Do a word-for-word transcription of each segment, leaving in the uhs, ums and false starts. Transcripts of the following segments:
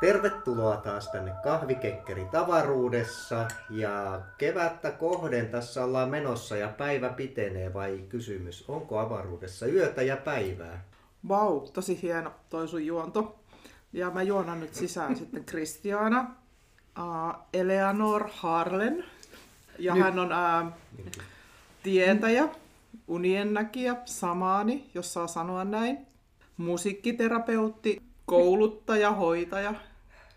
Tervetuloa taas tänne kahvikekkeritavaruudessa ja kevättä kohden tässä ollaan menossa ja päivä pitenee vai kysymys, onko avaruudessa yötä ja päivää? Vau, wow, tosi hieno toi sun juonto. Ja mä juonan nyt sisään sitten Kristiana, uh, Eleanor Harlen ja nyt. Hän on uh, tietäjä, uniennäkijä, samaani, jos saa sanoa näin, musiikkiterapeutti, kouluttaja, hoitaja.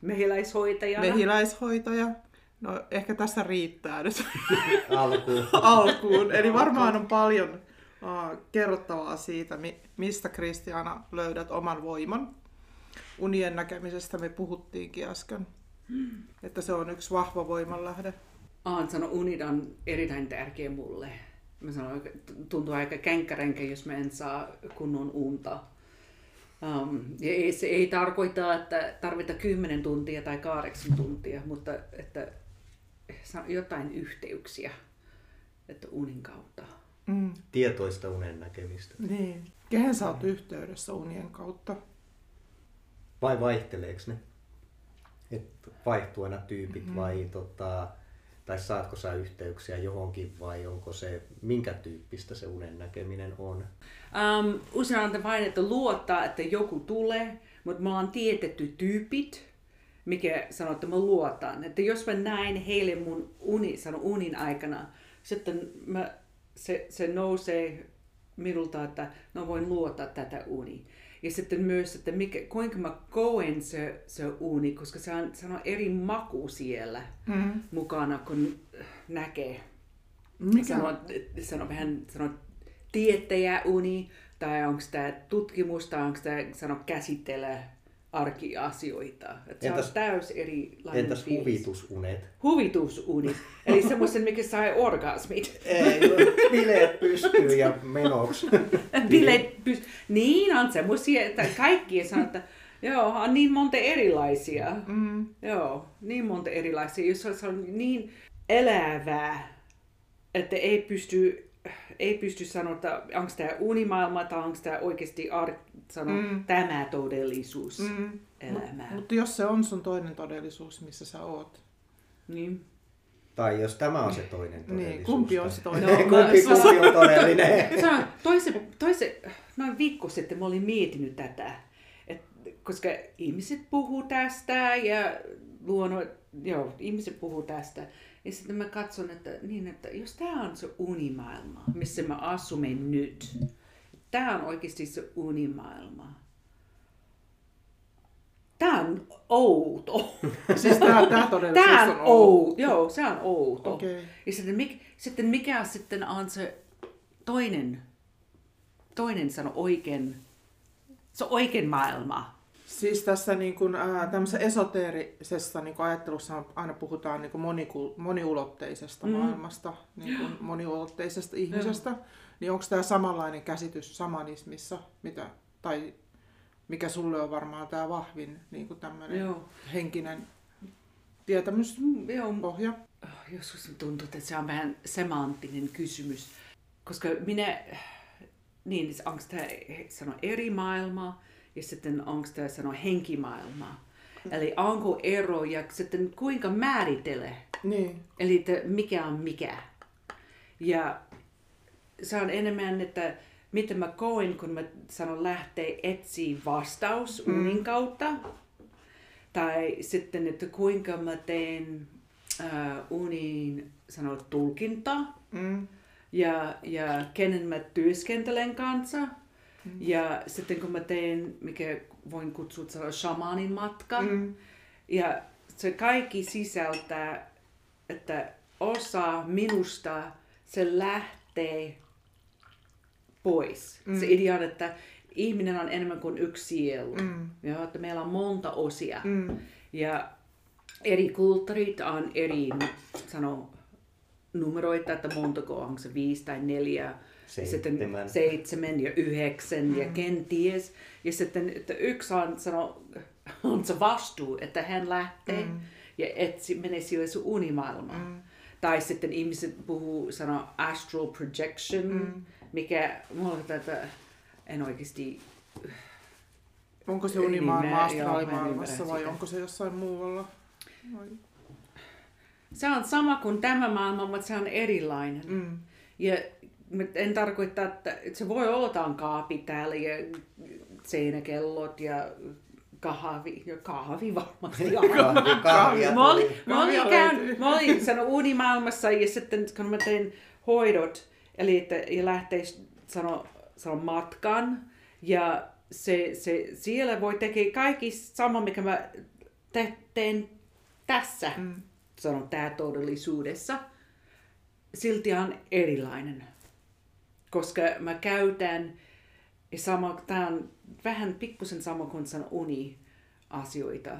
Mehiläishoitaja. Mehiläishoitaja. No ehkä tässä riittää nyt alkuun. Alkuun. Eli varmaan on paljon uh, kerrottavaa siitä, mistä Kristiana löydät oman voiman. Unien näkemisestä me puhuttiinkin äsken, hmm. että se on yksi vahva voimanlähde. Aan sano, unit on erittäin tärkeä mulle. Mä sanon, tuntuu aika känkkärenkä, jos mä en saa kunnon unta. Um, ja se ei tarkoita, että tarvitaan kymmenen tuntia tai kahdeksan tuntia, mutta että jotain yhteyksiä että unin kautta. Mm. Tietoista unen näkemistä. Niin. Kehen sä oot yhteydessä unien kautta? Vai vaihteleeko ne? Et vaihtuu aina tyypit mm-hmm. vai tota, tai saatko sä yhteyksiä johonkin vai onko se, minkä tyyppistä se unen näkeminen on? Um, usein on vain, että luottaa, että joku tulee, mutta mä oon tietetty tyypit, mikä sanoo, että mä luotan. Että jos mä näen heille mun uni, sanon unin aikana, sitten mä, se, se nousee minulta, että no voin luottaa tätä uni. Ja sitten myös, että mikä, kuinka mä koen se, se uni, koska se on, se on eri maku siellä mm. mukana, kun näkee. Sano vähän sano, tietäjä uni, tai onko tämä tutkimus, tai onko tämä sano, käsitellä arkiasioita. Se entäs, on täys erilainen entäs fiilis. Huvitusunet? Huvitusunet. Eli semmoisen, mikä sai orgasmit. Ei, bileet pystyy ja menoksi. Bileet pystyy. Niin on semmoisia, että kaikki sanoo, että joo, on niin monta erilaisia. Mm. Joo, niin monta erilaisia. Jos se on niin elävää, että ei pysty, ei pysty sanoa, että onko tämä unimaailma tai onko tämä oikeasti arki. Sano, mm. tämä todellisuus mm. elämää. Mutta jos se on sun toinen todellisuus, missä sä oot. Niin. Tai jos tämä on se toinen todellisuus. Niin, kumpi on se toinen? No, kumpi, mä, kumpi on todellinen? Sano, toise, toise, noin viikko sitten mä olin miettinyt tätä, et, koska ihmiset puhuu tästä ja luonno, joo, ihmiset puhuu tästä. Ja sitten mä katson, että, niin, että jos tämä on se unimaailma, missä mä asumme nyt, tämä on oikeasti se unimaailma. Tämä on outo. Siis tämä, tämä todellisuus tämä on, on outo. Joo, se on outo. Okay. Ja sitten, mikä, sitten mikä sitten on se toinen, toinen sano oikein, se oikein maailma? Siis tässä niin kuin, ää, tämmöisessä esoteerisessa niin kuin ajattelussa aina puhutaan niin kuin monikul, moniulotteisesta mm. maailmasta, niin kuin moniulotteisesta ihmisestä. Mm. Niin onko tämä samanlainen käsitys samanismissa, mitä, tai mikä sulle on varmaan tämä vahvin niin kuin tämmöinen henkinen tietämyspohja? Joskus tuntuu, että se on vähän semanttinen kysymys, koska minä, niin onko tämä sano, eri maailma ja sitten onko tämä sano, henkimaailma? Eli onko ero ja sitten kuinka määrittelee? Niin. Eli että mikä on mikä? Ja se on enemmän, että miten mä koen, kun mä sanon lähtee etsiä vastaus unin kautta. Mm. Tai sitten, että kuinka mä teen äh, unin sanon, tulkinta mm. ja, ja kenen mä työskentelen kanssa. Mm. Ja sitten kun mä teen, mikä voin kutsua sanon, shamanin matka. Mm. Ja se kaikki sisältää, että osa minusta se lähtee pois. Mm. Se idea on, että ihminen on enemmän kuin yksi sielu. Mm. Ja, että meillä on monta osia. Mm. Ja eri kulttuurit on eri sano, numeroita, että montako, onko se viisi tai neljä, seitsemän, seitsemän ja yhdeksän mm. ja kenties. Ja sitten että yksi on, sano, on se vastuu, että hän lähtee mm. ja etsi, menee sille sun unimaailmaan. Mm. Tai sitten ihmiset puhuu sanoo astral projection, mm. mikä mulla tätä en oikeasti... Onko se unimaailma astraalimaailmassa vai sitä. Onko se jossain muualla? Vai? Se on sama kuin tämä maailma, mutta se on erilainen. Mm. Ja en tarkoita, että se voi olla tämän kaapi täällä ja seinäkellot ja kahvi. Ja kahvi varmasti. Kahvi, kahvia. Mä olin, mä olin, käyn, mä olin sanon, unimaailmassa ja sitten kun mä tein hoidot, eli että lähtee sano, sano matkan ja se, se, siellä voi tekee kaikki sama, mikä mä te, teen tässä. Mm. Sanon tää todellisuudessa, silti on erilainen, koska mä käytän, sama, tää on vähän pikkusen sama kuin sanon uni-asioita,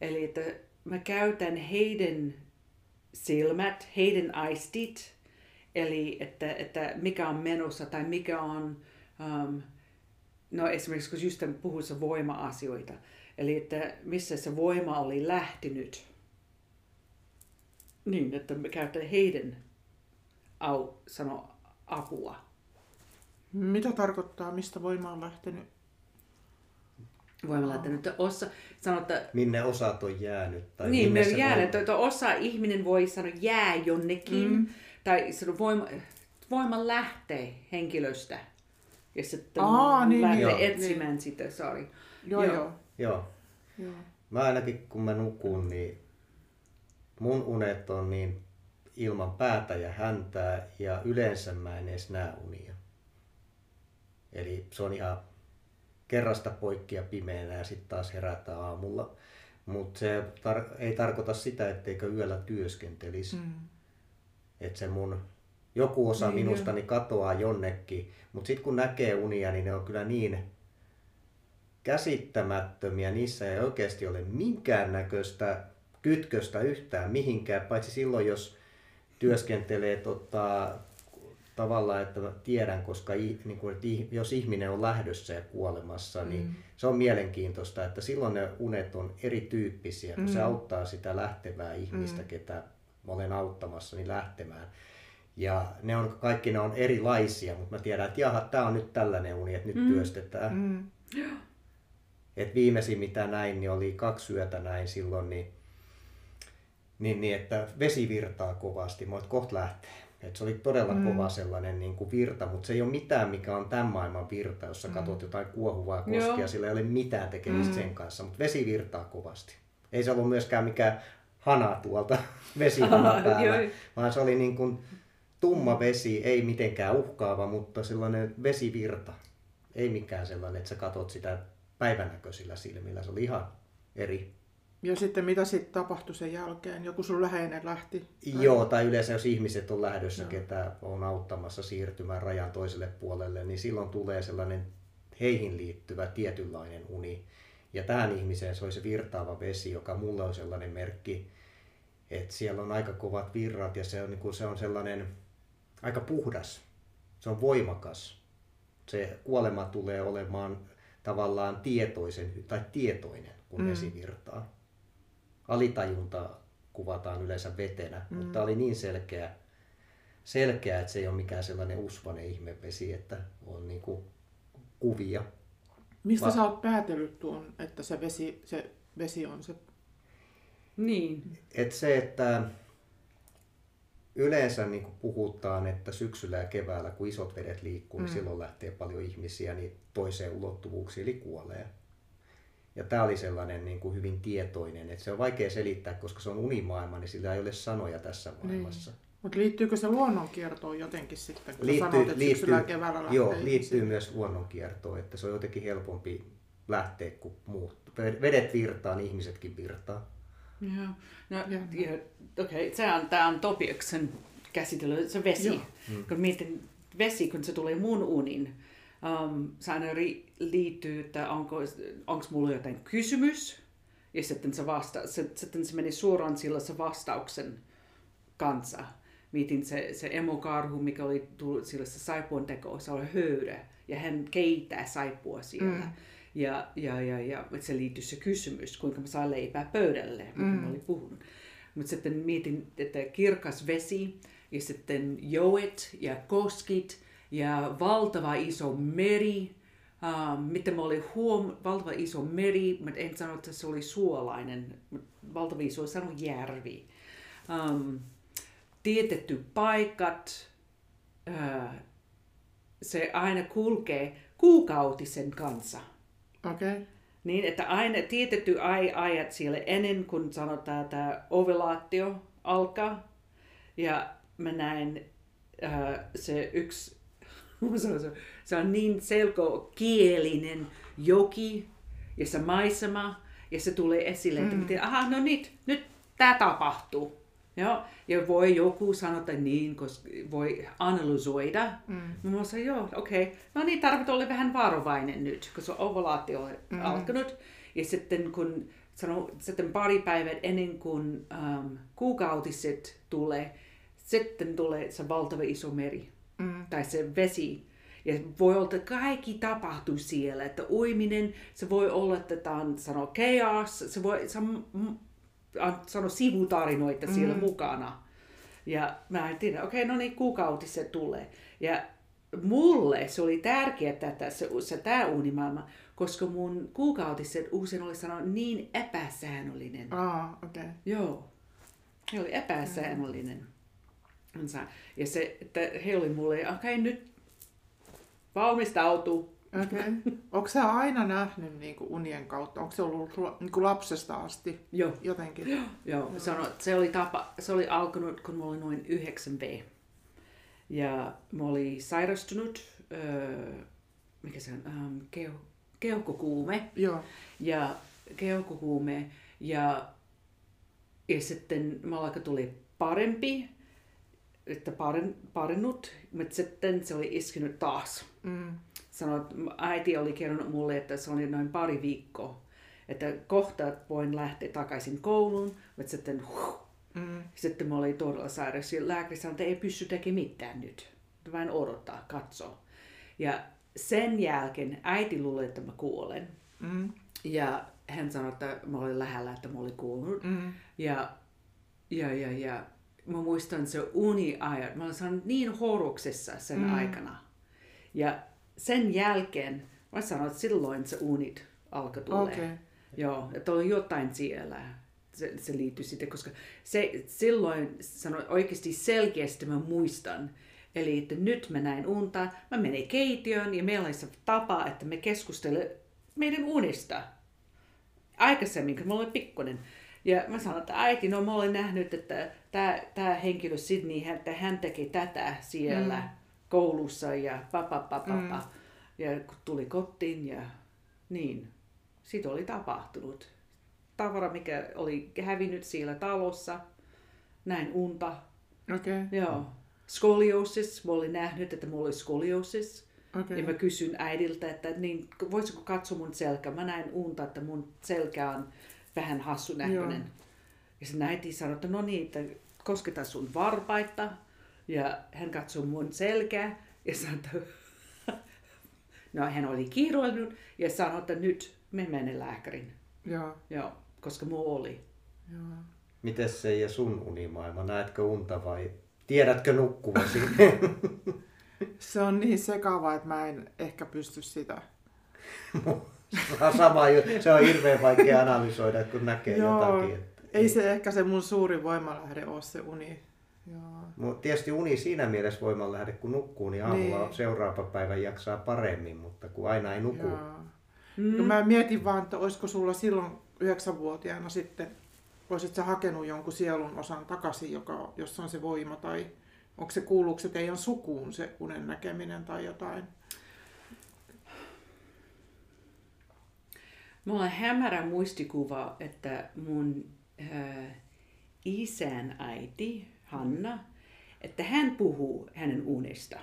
eli että mä käytän heidän silmät, heidän aistit, eli että, että mikä on menossa tai mikä on, um, no esimerkiksi kun just puhuin se voima-asioita, eli että missä se voima oli lähtenyt. Niin, että me käytetään heidän au, sano, apua. Mitä tarkoittaa, mistä voima on lähtenyt? Voima on lähtenyt, että osa... Sano, että, minne osat on jäänyt. Tai niin, minne on jäänyt. Että osa ihminen voi sanoa jää jonnekin. Mm. Tai sano, voima, voima lähtee henkilöstä. Ja sitten Aa, niin, lähtee joo. etsimään niin. sitä, sorry. Joo, joo. joo. joo. joo. Mä ainakin kun mä nukun, niin... Mun unet on niin ilman päätä ja häntää ja yleensä mä en edes näe unia. Eli se on ihan kerrasta poikkia pimeänä ja sitten taas herätään aamulla. Mutta se tar- ei tarkoita sitä, etteikö yöllä työskentelisi. Mm. Että se mun joku osa niin, minustani katoaa jonnekin. Mutta sitten kun näkee unia, niin ne on kyllä niin käsittämättömiä. Niissä ei oikeasti ole minkäännäköistä kytköstä yhtään mihinkään, paitsi silloin, jos työskentelee tota, tavallaan, että tiedän, koska niin kuin, jos ihminen on lähdössä ja kuolemassa, mm. niin se on mielenkiintoista, että silloin ne unet on erityyppisiä, kun mm. se auttaa sitä lähtevää ihmistä, mm. ketä mä olen auttamassa, niin lähtemään. Ja ne on, kaikki ne on erilaisia, mutta mä tiedän, että jaha, tää on nyt tällainen uni, että nyt mm. työstetään. Mm. Et viimeisin mitä näin, niin oli kaksi yötä näin silloin, niin Niin, niin, että vesi virtaa kovasti, mutta kohta lähtee. Et se oli todella mm. kova sellainen niin kuin virta, mutta se ei ole mitään, mikä on tämän maailman virta, jossa mm. katsot jotain kuohuvaa koskea, Joo. sillä ei ole mitään tekemistä mm. sen kanssa, mutta vesi virtaa kovasti. Ei se ollut myöskään mikään hana tuolta vesihana päällä, vaan se oli niin kuin tumma vesi, ei mitenkään uhkaava, mutta sellainen vesivirta. Ei mikään sellainen, että sä katsot sitä päivänäköisillä silmillä, se oli ihan eri. Ja sitten mitä sitten tapahtui sen jälkeen? Joku sun läheinen lähti? Joo, tai yleensä jos ihmiset on lähdössä, no. ketä on auttamassa siirtymään rajan toiselle puolelle, niin silloin tulee sellainen heihin liittyvä tietynlainen uni. Ja tähän ihmiseen se oli se virtaava vesi, joka mulla on sellainen merkki, että siellä on aika kovat virrat ja se on, niin kuin se on sellainen aika puhdas, se on voimakas. Se kuolema tulee olemaan tavallaan tietoisen tai tietoinen, kun mm. vesi virtaa. Alitajunta kuvataan yleensä vetenä, mm. mutta oli niin selkeä, selkeä, että se ei ole mikään sellainen usvainen ihmevesi, että on niin kuin kuvia. Mistä Va- sä oot päätellyt tuon, että se vesi, se vesi on se? Niin. Et se, että yleensä niin kuin puhutaan, että syksyllä ja keväällä, kun isot vedet liikkuu, mm. niin silloin lähtee paljon ihmisiä niin toiseen ulottuvuuksiin, eli kuolee. Ja tämä oli sellainen niin kuin hyvin tietoinen, että se on vaikea selittää, koska se on unimaailma, niin sillä ei ole sanoja tässä maailmassa. Niin. Mutta liittyykö se luonnonkiertoon jotenkin sitten, kun liittyy, sanot, että liittyy, syksyllä ja keväällä lähtee? Joo, liittyy ihmisiä. Myös luonnonkiertoon, että se on jotenkin helpompi lähteä kuin muut. Vedet virtaa, niin ihmisetkin virtaa. Joo, no, okei, okay. Tämä on Topiaksen käsitellä, se vesi. Mm. Kun mietin vesi, kun se tulee mun unin. Um, se aina ri- liittyy, että onko onks mulla jotain kysymys, ja sitten se, vasta- se, sitten se meni suoraan sillä se vastauksen kanssa. mietin se, se emokarhu, mikä oli tullut sille se saippuan teko, se oli höydä ja hän keittää saippua siellä. Mm. Ja, ja, ja, ja se liittyy se kysymys, kuinka mä saan leipää pöydälle, mitä mm. mä olin puhunut. Mutta sitten mietin, että kirkas vesi ja sitten joet ja koskit ja valtava iso meri. Uh, miten mä olin huom... valtava iso meri, mä en sano, että se oli suolainen, valtava iso, sano järvi. Um, tietetty paikat, uh, se aina kulkee kuukautisen kanssa. Okay. Niin, että aina tietetty ai- ajat siellä ennen kuin sanotaan tämä ovulaatio alkaa. Ja mä näin uh, se yksi, se on niin selkokielinen joki ja se maisema ja se tulee esille, että miten, aha, no nyt, nyt tämä tapahtuu. Joo. Ja voi joku sanota niin, koska voi analysoida. Mm. Mä sanoin, joo, okei. Okay. No niin, tarvitsee olla vähän varovainen nyt, koska ovulaatio on mm. alkanut. Ja sitten, kun, sano, sitten pari päivää ennen kuin um, kuukautiset tulee, sitten tulee se valtava iso meri. Mm. Tai se vesi. Ja voi olla, että kaikki tapahtuu siellä. Että uiminen, se voi olla, että tämä on sano, chaos, se voi sanoa sivutarinoita mm. siellä mukana. Ja mä en tiedä, okei, okay, no niin, kuukautissa se tulee. Ja mulle se oli tärkeää, että se, se tämä unimaailma, koska mun kuukautiset usein oli sanoa niin epäsäännöllinen. Ah, okei. Okay. Joo, se oli epäsäännöllinen. Mm. Ja se, että he oli mulle, okei, nyt valmistautuu. Okay. Onko sä aina nähnyt niinku unien kautta? Onko se ollut niinku lapsesta asti? Joo. Jotenkin? Joo. Joo. Sano, se, oli tapa, se oli alkanut, kun mä olin noin yhdeksän vuotta. Ja mä olin sairastunut, öö, mikä se on, ähm, keu, keuhkokuume. Joo. Ja keuhkokuume. Ja, ja sitten mä alkoi tuli parempi. Että parannut, mutta sitten se oli iskenyt taas. Mm. Sano, äiti oli kerronut mulle, että se oli noin pari viikkoa. Että kohta voin lähteä takaisin kouluun, mutta sitten huh, mm. sitten mä olin todella sairas. Lääkäri sanoi, että ei pysty tekemään mitään nyt. Vain odottaa, katsoa. Ja sen jälkeen äiti luuli, että mä kuolen. Mm. Ja hän sanoi, että mä olin lähellä, että mä olin kuollut. Mm. Ja, ja, ja, ja. Mä muistan se uniajat. Mä olin sanonut niin horroksessa sen mm. aikana. Ja sen jälkeen mä sanoin, että silloin se unit alkoi tulee. Okay. Joo, että oli jotain siellä. Se, se liittyy sitten, koska se, silloin sanoin oikeasti selkeästi mä muistan. Eli että nyt mä näin unta, mä menen keitiön ja meillä oli se tapa, että me keskustelemme meidän unista. Aikaisemmin, kun mä olin pikkuinen. Ja mä sanoin, että äiti, no mä olen nähnyt, että tää, tää henkilö Sydney, hän, hän teki tätä siellä mm. koulussa ja papapapapa. Mm. Ja kun tuli kotiin ja niin, sit oli tapahtunut. Tavara, mikä oli hävinnyt siellä talossa, näin unta. Okei. Okay. Joo. Skoliosis, mä olin nähnyt, että mulla oli skoliosis. Okay. Ja mä kysyn äidiltä, että niin, voisiko katsoa mun selkää? Mä näin unta, että mun selkä on vähän hassu näköinen. Ja se äiti sanoi, että no niin, että kosketa sun varpaita. Ja hän katsoi mun selkää ja sanoi, että no hän oli kiiroillut ja sanoi, että nyt me menen lääkärin. Joo. Joo, koska muu oli. Joo. Mites se ja sun unimaailma? Näetkö unta vai tiedätkö nukkuvasi? Se on niin sekava, että mä en ehkä pysty sitä. Sama, se on hirveän vaikea analysoida, kun näkee joo, jotakin. Että ei, ei se ehkä se mun suuri voimanlähde ole se uni. Joo. Tietysti uni siinä mielessä voimanlähde, kun nukkuu, niin aamulla niin seuraava päivä jaksaa paremmin, mutta kun aina ei nuku. Mm. Mä mietin vaan, että olisiko sulla silloin yhdeksänvuotiaana sitten, olisit sä hakenut jonkun sielun osan takaisin, joka, jossa on se voima, tai onko se kuuluuko se teidän sukuun se unen näkeminen tai jotain? Mulla on hämärä muistikuva, että mun äh, isän äiti, Hanna, että hän puhuu hänen unesta.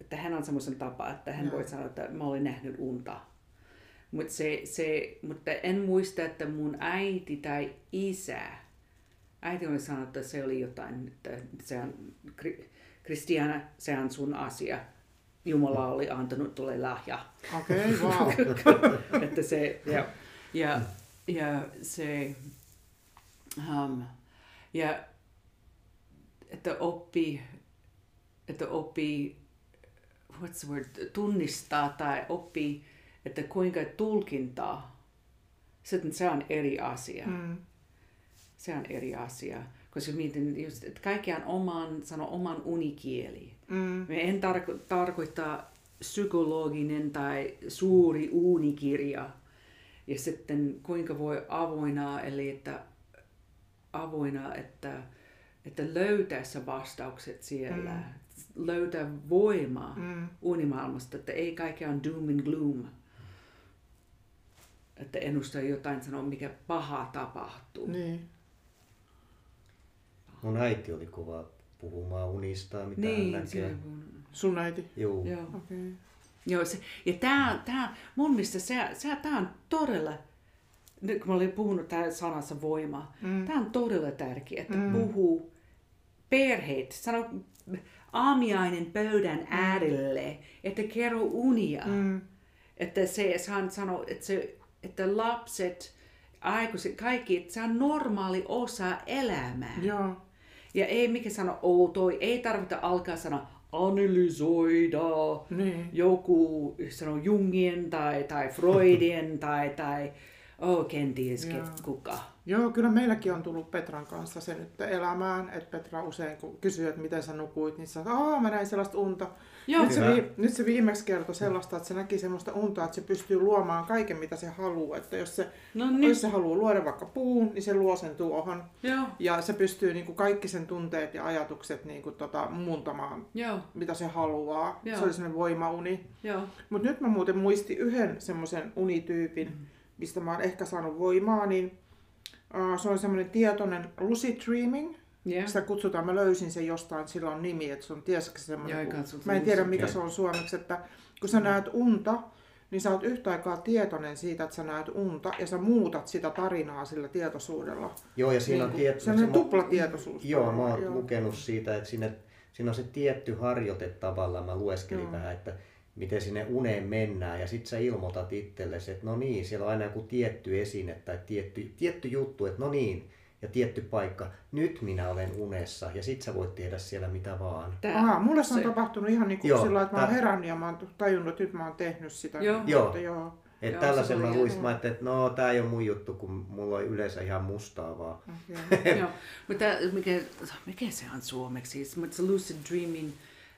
Että hän on semmoisen tapa, että hän no. voi sanoa, että mä olen nähnyt unta. Mut se, se, mutta en muista, että mun äiti tai isä äiti oli sanonut, että se oli jotain, että se on, Kristiana, se on sun asia. Jumala oli antanut tulle lahja. Okei, okay, wow. Että se, ja, ja, ja se, um, ja, että oppi, että oppi, what's the word, tunnistaa tai oppi, että kuinka tulkintaa, sitten se on eri asia. Mm. Se on eri asia. Koska mietin just, että kaikki on oman, sano oman unikieli. Mm. Me en tarko- tarkoita psykologinen tai suuri unikirja. Ja sitten kuinka voi avoina, eli että avoina, että, että löytää se vastaukset siellä. Mm. Löytää voimaa mm. unimaailmasta, että ei kaikki on doom and gloom. Että ennustaa jotain, sanoa mikä paha tapahtuu. Niin. Mun äiti oli kova puhumaan unistaan, mitä niin, hän näkee. Kun... Sun äiti? Joo. Joo. Okay. Joo se, ja tää, tää, mun mielestä se, se, tää on todella, nyt kun mä olin puhunut täällä sanassa voimaa, mm. tää on todella tärkeää, että mm. puhuu perheet, sano aamiainen pöydän äärelle, että kerro unia. Mm. Että se, hän sanoi, että, se, että lapset, aikuiset, kaikki, että se on normaali osa elämää. Joo. Ja ei mikä sano outoi, ei tarvita alkaa sanoa analysoida niin. Joku sano Jungien tai, tai Freudien tai, tai oh, kenties Joo. kuka. Joo, kyllä meilläkin on tullut Petran kanssa se nyt elämään, että Petra usein kun kysyy, että miten sä nukuit, niin sä sanoo, että aah, mä näin sellaista unta. Nyt se, vi- nyt se viimeksi kertoi sellaista, että se näki sellaista unta, että se pystyy luomaan kaiken mitä se haluaa. Että jos se, no niin. jos se haluaa luoda vaikka puun, niin se luo sen tuohon. Joo. Ja se pystyy niin kuin kaikki sen tunteet ja ajatukset niin kuin tota, muuntamaan, Joo. mitä se haluaa. Joo. Se oli sellainen voimauni. Mutta nyt mä muuten muistin yhden semmoisen unityypin, mm. mistä mä oon ehkä saanut voimaa, niin uh, se on semmoinen tietoinen lucid dreaming. Yeah. Sitä kutsutaan, mä löysin sen jostain, sillä on nimi, että se on tiesäksi semmoinen, kun, mä en tiedä mikä se on suomeksi, että kun sä mm. näet unta, niin sä oot yhtä aikaa tietoinen siitä, että sä näet unta ja sä muutat sitä tarinaa sillä tietoisuudella. Joo, ja siinä niin, on tietty... Sellainen tuplatietoisuus. Joo, mä oon joo. lukenut siitä, että siinä, siinä on se tietty harjoite tavallaan, mä lueskelin joo. vähän, että miten sinne uneen mennään ja sit sä ilmoitat itsellesi, että no niin, siellä on aina joku tietty esine tai tietty, tietty juttu, että no niin, ja tietty paikka. Nyt minä olen unessa ja sit sä voit tehdä siellä mitä vaan. Aha, mulle se on tapahtunut ihan niin kuin sillä, että mä oon tää... herännyt ja mä oon tajunnut, että nyt mä oon tehnyt sitä. Joo. Niin, joo. Että, joo. Et joo, tällaisen mä luistin, että no tää ei oo mun juttu, kun mulla on yleensä ihan mustaa vaan. Okay. Joo, mutta mikä, mikä se on suomeksi? It's lucid dreaming.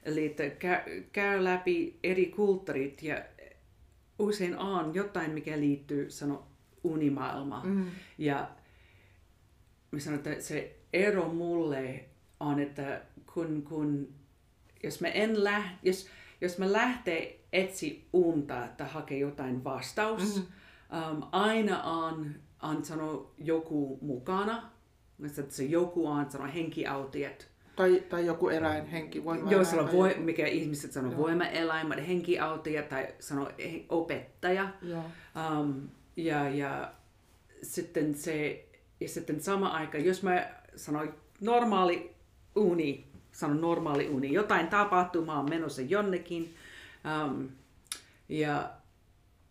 Eli että käy läpi eri kulttuurit ja usein on jotain, mikä liittyy sano, unimaailmaan. Mm. Ja mä sanon, että se ero mulle on, että kun, kun, jos mä en läht, jos, jos mä lähtee etsi unta, että hakee jotain vastaus, mm-hmm. um, aina on, on sano, joku mukana. Mä sanon, että se joku on sano, henkiautijat. Tai, tai joku eläinhenki, voimaeläin. Joo, on voi, mikä ihmiset sanoo voimaeläin, mutta henkiautija tai sanoo opettaja. Yeah. Um, ja, ja, sitten se, ja sitten sama aika, jos mä sanon normaali uni, sanon normaali uni, jotain tapahtuu, mä oon menossa jonnekin. Um, ja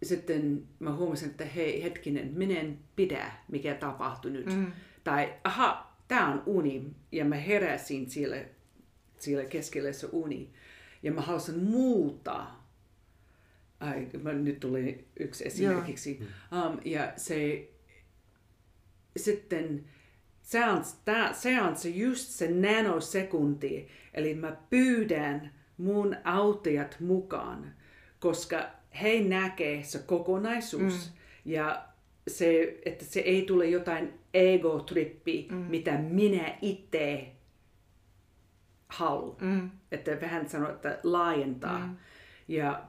sitten mä huomasin, että hei hetkinen, minä en pidä, mikä tapahtui nyt. Mm. Tai aha. Tämä on uni ja mä heräsin sille, sille keskelle se uni ja mä halusin muuttaa. Ai, mä, nyt tuli yksi esimerkiksi. Yeah. Um, ja se, sitten, se, on, tää, se on se just se nanosekunti, eli mä pyydän mun auttajat mukaan, koska he näkee se kokonaisuus mm. ja se, että se ei tule jotain ego-trippi, mm. mitä minä itse haluan. Mm. Että vähän sanoo, että laajentaa. Mm. Ja,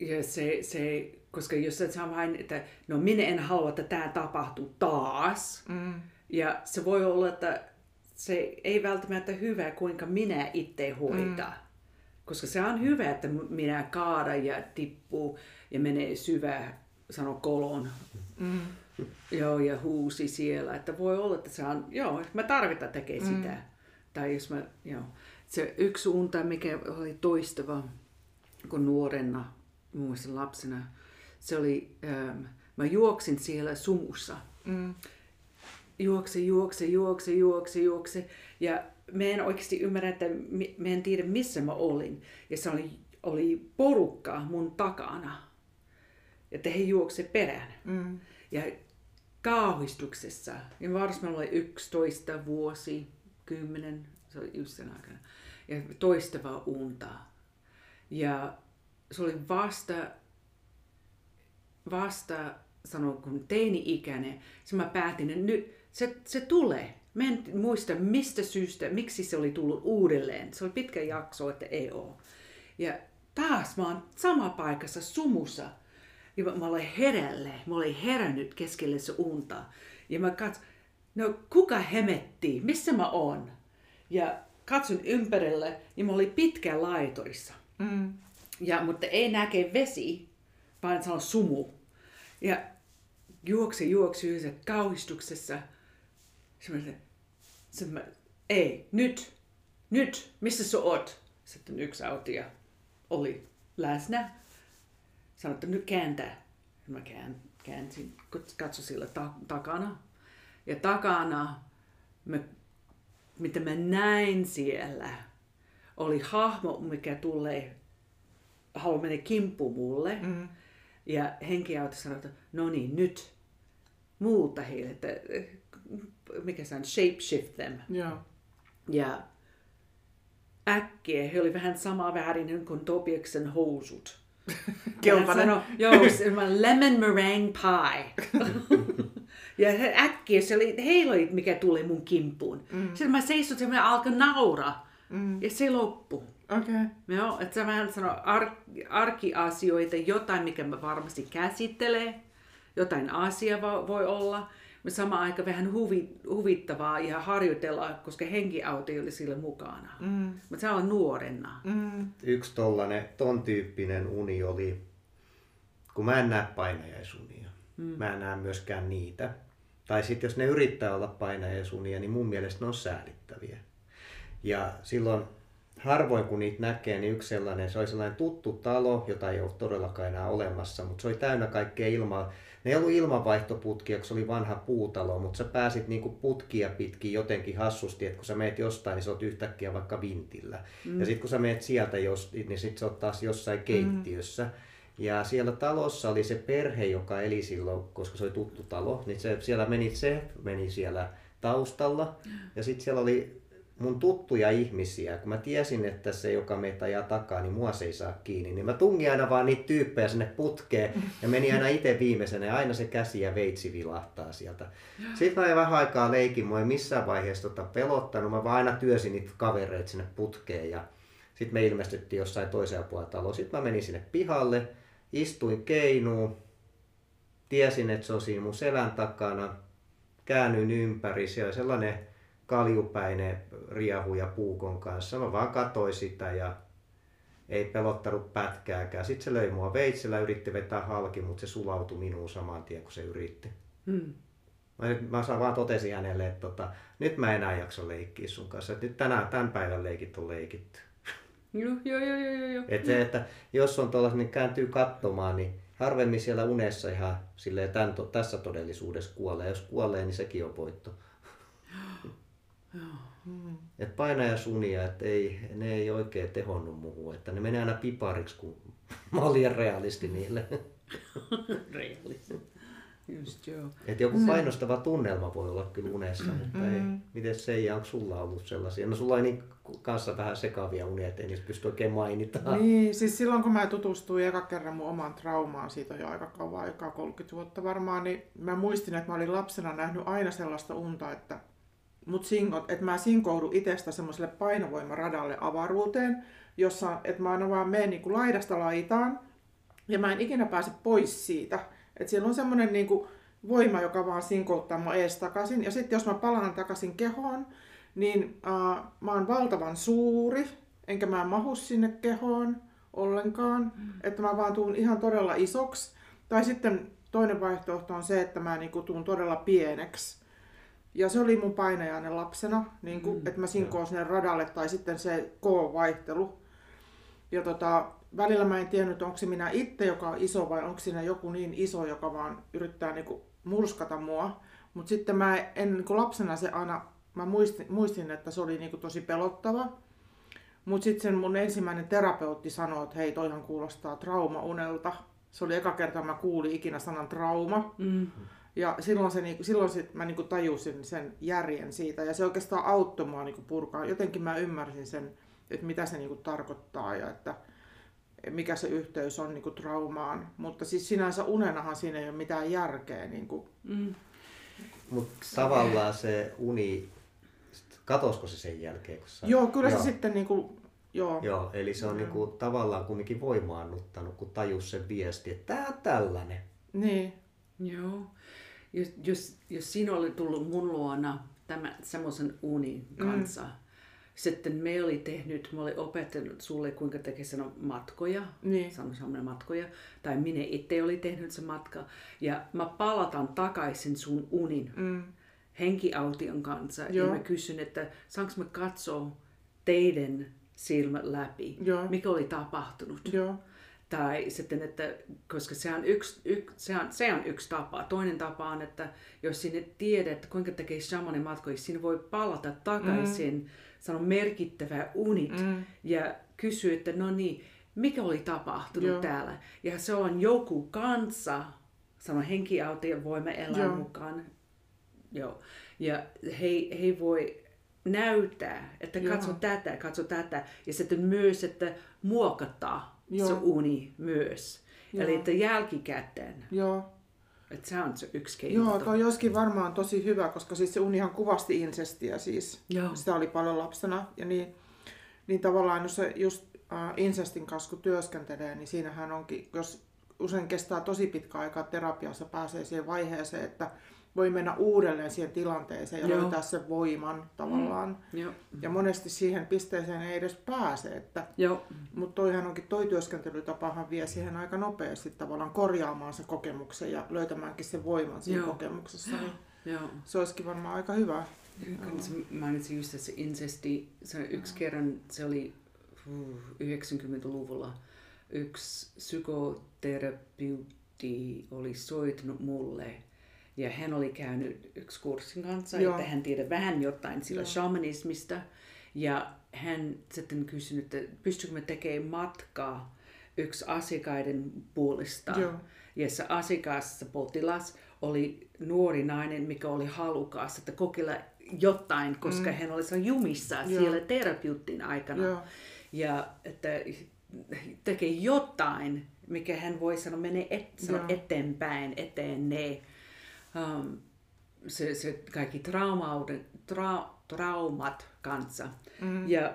ja se, se, koska jos se on vain, että no minä en halua, että tämä tapahtuu taas. Mm. Ja se voi olla, että se ei välttämättä hyvä, kuinka minä itse hoitaa. Mm. Koska se on hyvä, että minä kaada ja tippuu ja menee syvään, sano kolon. Mm. Joo, ja huusi siellä, että voi olla, että se on, joo, mä tarvitaan tekee sitä. Mm. Tai jos mä, joo. Se yksi unta, mikä oli toistava, kun nuorena, muun muassa lapsena, se oli, ähm, mä juoksin siellä sumussa. Mm. Juokse, juokse, juokse, juokse, juokse. Ja mä en oikeasti ymmärrä, että mä en tiedä missä mä olin. Ja se oli, oli porukka mun takana. Että he juokse perään. Mm. Ja kauhistuksessa. Ja varsinkin oli yksitoista vuosi, kymmenen, se oli yhden aikana. Ja toistavaa unta. Ja se oli vasta, vasta sanon, kun teini-ikäinen, se mä päätin, että nyt se, se tulee. Mä en muista mistä syystä, miksi se oli tullut uudelleen. Se oli pitkä jakso, että ei oo. Ja taas mä oon sama paikassa sumussa. Ja mä, mä olin herälle, mä olin herännyt keskelle se unta. Ja mä katson, no kuka hemetti, missä mä oon? Ja katson ympärille, ja mä olin pitkä laitorissa. Mm. Ja, mutta ei näke vesi, vaan se on sumu. Ja juokse, juokse, juokse kauhistuksessa. Sitten mä, ei, nyt, nyt, missä sä oot? Sitten yksi autija oli läsnä. Sanoin, että nyt kääntää. Mä käänsin, katso sillä ta- takana. Ja takana, mä, mitä mä näin siellä, oli hahmo, mikä tulee, haluaa mennä kimppuun mulle. Mm. Ja henkiauto sanoi, että no niin, nyt muuta heille, että mikä se on, shape shift them. Yeah. Ja äkkiä he oli vähän samaa väärin kuin Tobiaksen housut. Kelpainen. Sano, joo, se on lemon meringue pie. Ja äkkiä se oli, heillä oli mikä tulee mun kimppuun. Mm. Sitten mä seistin ja mä alkoin nauraa. Mm. Ja se loppui. Okei. Okay. Että sä vähän sanoo ar- arkiasioita, jotain, mikä mä varmasti käsittelee. Jotain asiaa vo- voi olla. Mä samaan aikaan vähän huvi- huvittavaa ja harjoitella, koska henkiauto ei ole sillä mukana. Mm. Mutta se on nuorena. Mm. Yksi tollainen, ton tyyppinen uni oli, kun mä en näe painajaisunia. Mm. Mä en näe myöskään niitä. Tai sitten jos ne yrittää olla painajaisunia, niin mun mielestä ne on säälittäviä. Ja silloin harvoin kun niitä näkee, niin yksi sellainen, se oli sellainen tuttu talo, jota ei ole todellakaan enää olemassa, mutta se oli täynnä kaikkea ilmaa. Ne ei ollut ilmanvaihtoputkia, kun se oli vanha puutalo, mutta sä pääsit niinku putkia pitkin jotenkin hassusti, että kun sä meet jostain, niin sä oot yhtäkkiä vaikka vintillä. Mm. Ja sit kun sä meet sieltä, niin sit sä oot taas jossain keittiössä. Mm. Ja siellä talossa oli se perhe, joka eli silloin, koska se oli tuttu talo, niin se, siellä meni se, meni siellä taustalla. Ja sit siellä oli mun tuttuja ihmisiä, kun mä tiesin, että se, joka meitä ajaa takaa, niin mua se ei saa kiinni, niin mä tungin aina vaan niitä tyyppejä sinne putkeen ja meni aina itse viimeisenä ja aina se käsi ja veitsi vilahtaa sieltä. Sitten mä en vähän aikaa leikin, mua ei missään vaiheessa tota pelottanut, mä vaan aina työsin niitä kavereita sinne putkeen ja sitten me ilmestyttiin jossain toisella puolella taloa. Sitten mä menin sinne pihalle, istuin keinuun, tiesin, että se on siinä mun selän takana, käännyin ympäri, siellä sellainen kaljupäinen riehuja puukon kanssa. Mä vaan katsoin sitä ja ei pelottanut pätkääkään. Sitten se löi mua veitsellä, yritti vetää halki, mutta se sulautui minuun saman tien, kun se yritti. Mm. Mä, mä vaan totesin hänelle, että tota, nyt mä enää jakso leikkiä sun kanssa. Et nyt tänään, tämän päivän leikit on leikitty. Joo, joo, joo, joo, joo. Et se, että jos on tuollaisen, niin kääntyy katsomaan, niin harvemmin siellä unessa ihan silleen, tämän, tässä todellisuudessa kuolee. Jos kuolee, niin sekin on voitto. Mm. Että painajasunia, että ei, ne ei oikein tehonnut muuhun, että ne menee aina pipariksi, kun mä olin liian realisti niille. Realisti. Just joo. Että joku painostava tunnelma voi olla kyllä unessa, mutta mm-hmm. ei. Miten se ei, onko sulla ollut sellaisia? No sulla on niin kanssa vähän sekavia unia, ettei niistä pysty oikein mainitaan. Niin, siis silloin kun mä tutustuin eka kerran mun omaan traumaan, siitä on jo aika kauan aikaa, kolmekymmentä vuotta varmaan, niin mä muistin, että mä olin lapsena nähnyt aina sellaista unta, että Mut singot, että mä sinkoudun itsestä semmoiselle painovoimaradalle avaruuteen, jossa että mä aina vaan menen niinku laidasta laitaan ja mä en ikinä pääse pois siitä. Että siellä on semmoinen niinku voima, joka vaan sinkouttaa mun ees takaisin. Ja sitten jos mä palaan takaisin kehoon, niin äh, mä oon valtavan suuri, enkä mä mahu sinne kehoon ollenkaan. Mm. Että mä vaan tuun ihan todella isoksi. Tai sitten Toinen vaihtoehto on se, että mä niinku tuun todella pieneksi. Ja se oli mun painajainen lapsena, niinku, mm, että mä sinkoon sinne radalle tai sitten se K-vaihtelu. Ja tota, välillä mä en tiennyt, onko se minä itse, joka on iso, vai onko siinä joku niin iso, joka vaan yrittää niinku murskata mua. Mutta sitten mä en niinku lapsena se aina, mä muistin, muistin että se oli niinku tosi pelottava. Mutta sitten sen mun ensimmäinen terapeutti sanoi, että hei, toihan kuulostaa traumaunelta. Se oli eka kerta, mä kuulin ikinä sanan trauma. Mm. Ja silloin, se, silloin sit mä niinku tajusin sen järjen siitä. Ja se oikeastaan auttoi mua niinku purkaa. Jotenkin mä ymmärsin sen, että mitä se niinku tarkoittaa ja että mikä se yhteys on niinku traumaan. Mutta siis sinänsä unenahan siinä ei ole mitään järkeä. Niinku. Mm. Mutta tavallaan se uni, katosko se sen jälkeen? Kun sä... Joo, kyllä joo. Se sitten... Niinku... Joo. Joo, eli se on mm. niinku tavallaan kumminkin voimaannuttanut, kun tajus sen viesti, että tää on tällainen. Niin. Joo. Jos, jos, jos siinä oli tullut mun luona tämän, semmoisen unin kanssa, mm. sitten me oli tehnyt, mä olin opettanut sulle, kuinka tekee sanoa matkoja, niin. Semmoinen matkoja, tai minä itse oli tehnyt se matka, ja mä palataan takaisin sun unin mm. henkiaution kanssa, joo. Ja mä kysyn, että saanko mä katsoa teidän silmät läpi, joo. Mikä oli tapahtunut. Joo. Tai sitten, että koska se on yksi, yksi, se on, se on yksi tapa. Toinen tapa on, että jos sinne tiedät, kuinka tekee shamanin matkoja, sinne voi palata takaisin, mm. sanoa merkittävää unit mm. ja kysyä, että no niin, mikä oli tapahtunut joo. täällä. Ja se on joku kanssa, sanoa henkiautia, voima elää joo. mukaan. Joo. Ja he, he voi... näyttää, että katso joo. tätä, katso tätä ja sitten myös, että muokattaa joo. se uni myös. Joo. Eli että jälkikäteen. Joo. Että se on se yksi keino. Joo, toi on joskin varmaan tosi hyvä, koska siis se unihan kuvasti insestiä siis. Joo. Sitä oli paljon lapsena ja niin, niin tavallaan jos se just äh, insestin kanssa kun työskentelee, niin siinähän onkin, jos usein kestää tosi pitkä aikaa terapiassa, pääsee siihen vaiheeseen, että voi mennä uudelleen siihen tilanteeseen ja joo. löytää sen voiman tavallaan. Mm. Ja monesti siihen pisteeseen ei edes pääse. Että... Mutta toihan onkin, toi työskentelytapahan vie siihen aika nopeasti tavallaan korjaamaan se kokemuksen ja löytämäänkin sen voiman siinä joo. kokemuksessa. Niin joo. Se olisikin varmaan aika hyvä. Kun mainitsin just, että se insesti, se yksi kerran, se oli yhdeksänkymmentäluvulla, yksi psykoterapeutti oli soittanut mulle. Ja hän oli käynyt yksi kurssin kanssa, joo. että hän tiedä vähän jotain sillä joo. shamanismista. Ja hän sitten kysynyt, että pystykö me tekemään matkaa yksi asiakkaiden puolesta. Joo. Ja se asiakas, se potilas, oli nuori nainen, mikä oli halukas, että kokeilla jotain, koska mm. hän oli jumissa joo. siellä terapeutin aikana. Joo. Ja että tekee jotain, mikä hän voi sanoa, menee et, sano eteenpäin, eteenpäin. Um, se, se kaikki traumauden, tra, traumat kanssa. Mm. Ja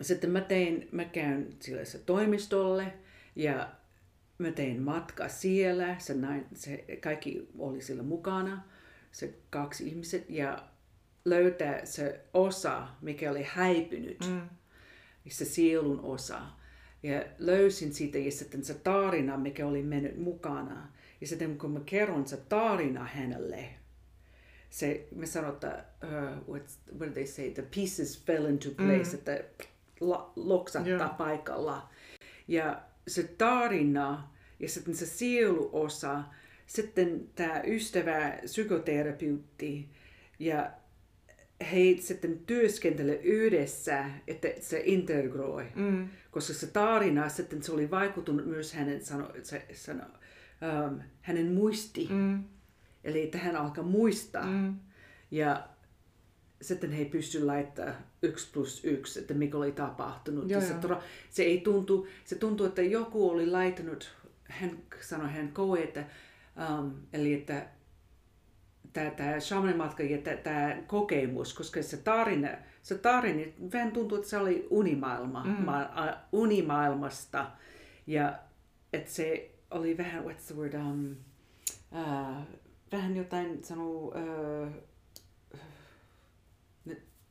sitten mä tein, mä käyn sille se toimistolle ja mä tein matka siellä. Se, näin, se, kaikki oli sillä mukana, se kaksi ihmiset ja löytää se osa, mikä oli häipynyt, mm. se sielun osa. Ja löysin siitä ja sitten se tarina, mikä oli mennyt mukana. Ja sitten kun mä kerron se tarina hänelle, se, me sanotaan, uh, what do they say, the pieces fell into place, mm. että la, loksattaa yeah. paikalla. Ja se tarina ja sitten se sieluosa, sitten tämä ystävä psykoterapeutti ja he sitten työskentelevät yhdessä, että se integroi. Mm. Koska se tarina sitten se oli vaikuttunut myös hänen sano, se, sano, Um, hänen muisti, mm. eli että hän alkaa muistaa mm. ja sitten he pystyivät laittamaan yksi plus yksi, että mikä oli tapahtunut. Joo, se, tra- se, ei tuntu, se tuntui, että joku oli laittanut, hän sanoi hän koe, että, um, eli että tämä shamanin-matka ja tämä kokemus, koska se tarina, se tarina, vähän tuntui, että se oli unimaailma, mm. ma- unimaailmasta ja että se oli vähän, what's the word, um, uh, vähän jotain sanoo, uh,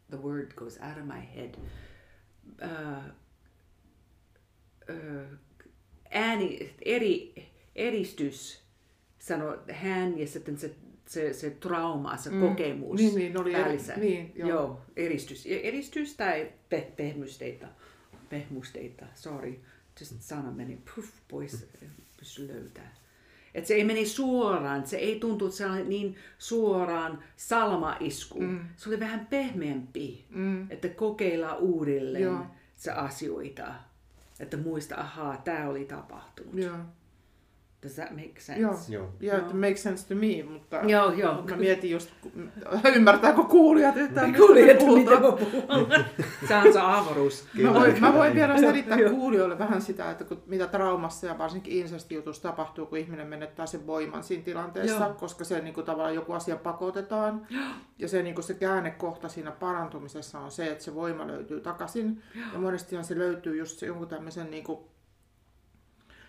the word goes out of my head, uh, uh, ääni, eri, eristys sanoi hän ja sitten se, se, se trauma, se mm. kokemus niin, niin, oli päällisä. Eri, niin, joo. Joo, eristys. Eristys tai pe, pehmusteita. Pehmusteita, sorry. Just sana meni puff, pois, pysty löytää. Että se ei meni suoraan, se ei tuntu niin suoraan salmaiskuun. Mm. Se oli vähän pehmeämpi, mm. että kokeillaan uudelleen joo. se asioita. Että muista, ahaa, tää oli tapahtunut. Joo. Does that make sense? Joo, joo. Yeah, it makes sense to me, mutta joo, joo. Mä mietin just, ymmärtääkö kuulijat, että kuulijat, mitä mä puhun. Se on se avaruus. Mä voin, mä voin vielä selittää kuulijoille vähän sitä, että kun, mitä traumassa ja varsinkin incest-jutussa tapahtuu, kun ihminen menettää sen voiman siinä tilanteessa, joo. koska se niin kuin, tavallaan joku asia pakotetaan. Ja se, niin kuin, se käännekohta siinä parantumisessa on se, että se voima löytyy takaisin. Joo. Ja monestihan se löytyy just jonkun tämmöisen niin kuin,